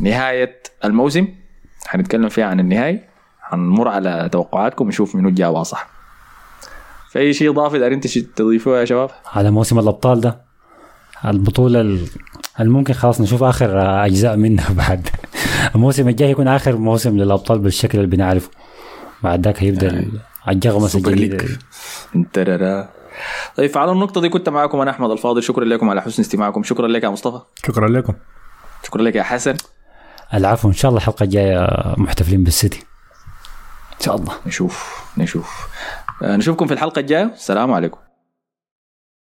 نهايه الموسم هنتكلم فيها عن النهائي, هنمر على توقعاتكم ونشوف منو جاوب صح. في اي شيء اضافي دارين تضيفوه يا شباب على موسم الابطال ده, البطولة الممكن خلاص نشوف آخر أجزاء منها بعد الموسم الجاي يكون آخر موسم للأبطال بالشكل اللي بنعرفه. بعد ذاك هيبدأ الجغمس الجديد. طيب على النقطة دي كنت معكم أنا أحمد الفاضل, شكرا لكم على حسن استماعكم. شكرا لك يا مصطفى. شكرا لكم. شكرا لك يا حسن. العفو. إن شاء الله الحلقة الجاية محتفلين بالسيتي إن شاء الله. نشوفكم في الحلقة الجاية. السلام عليكم.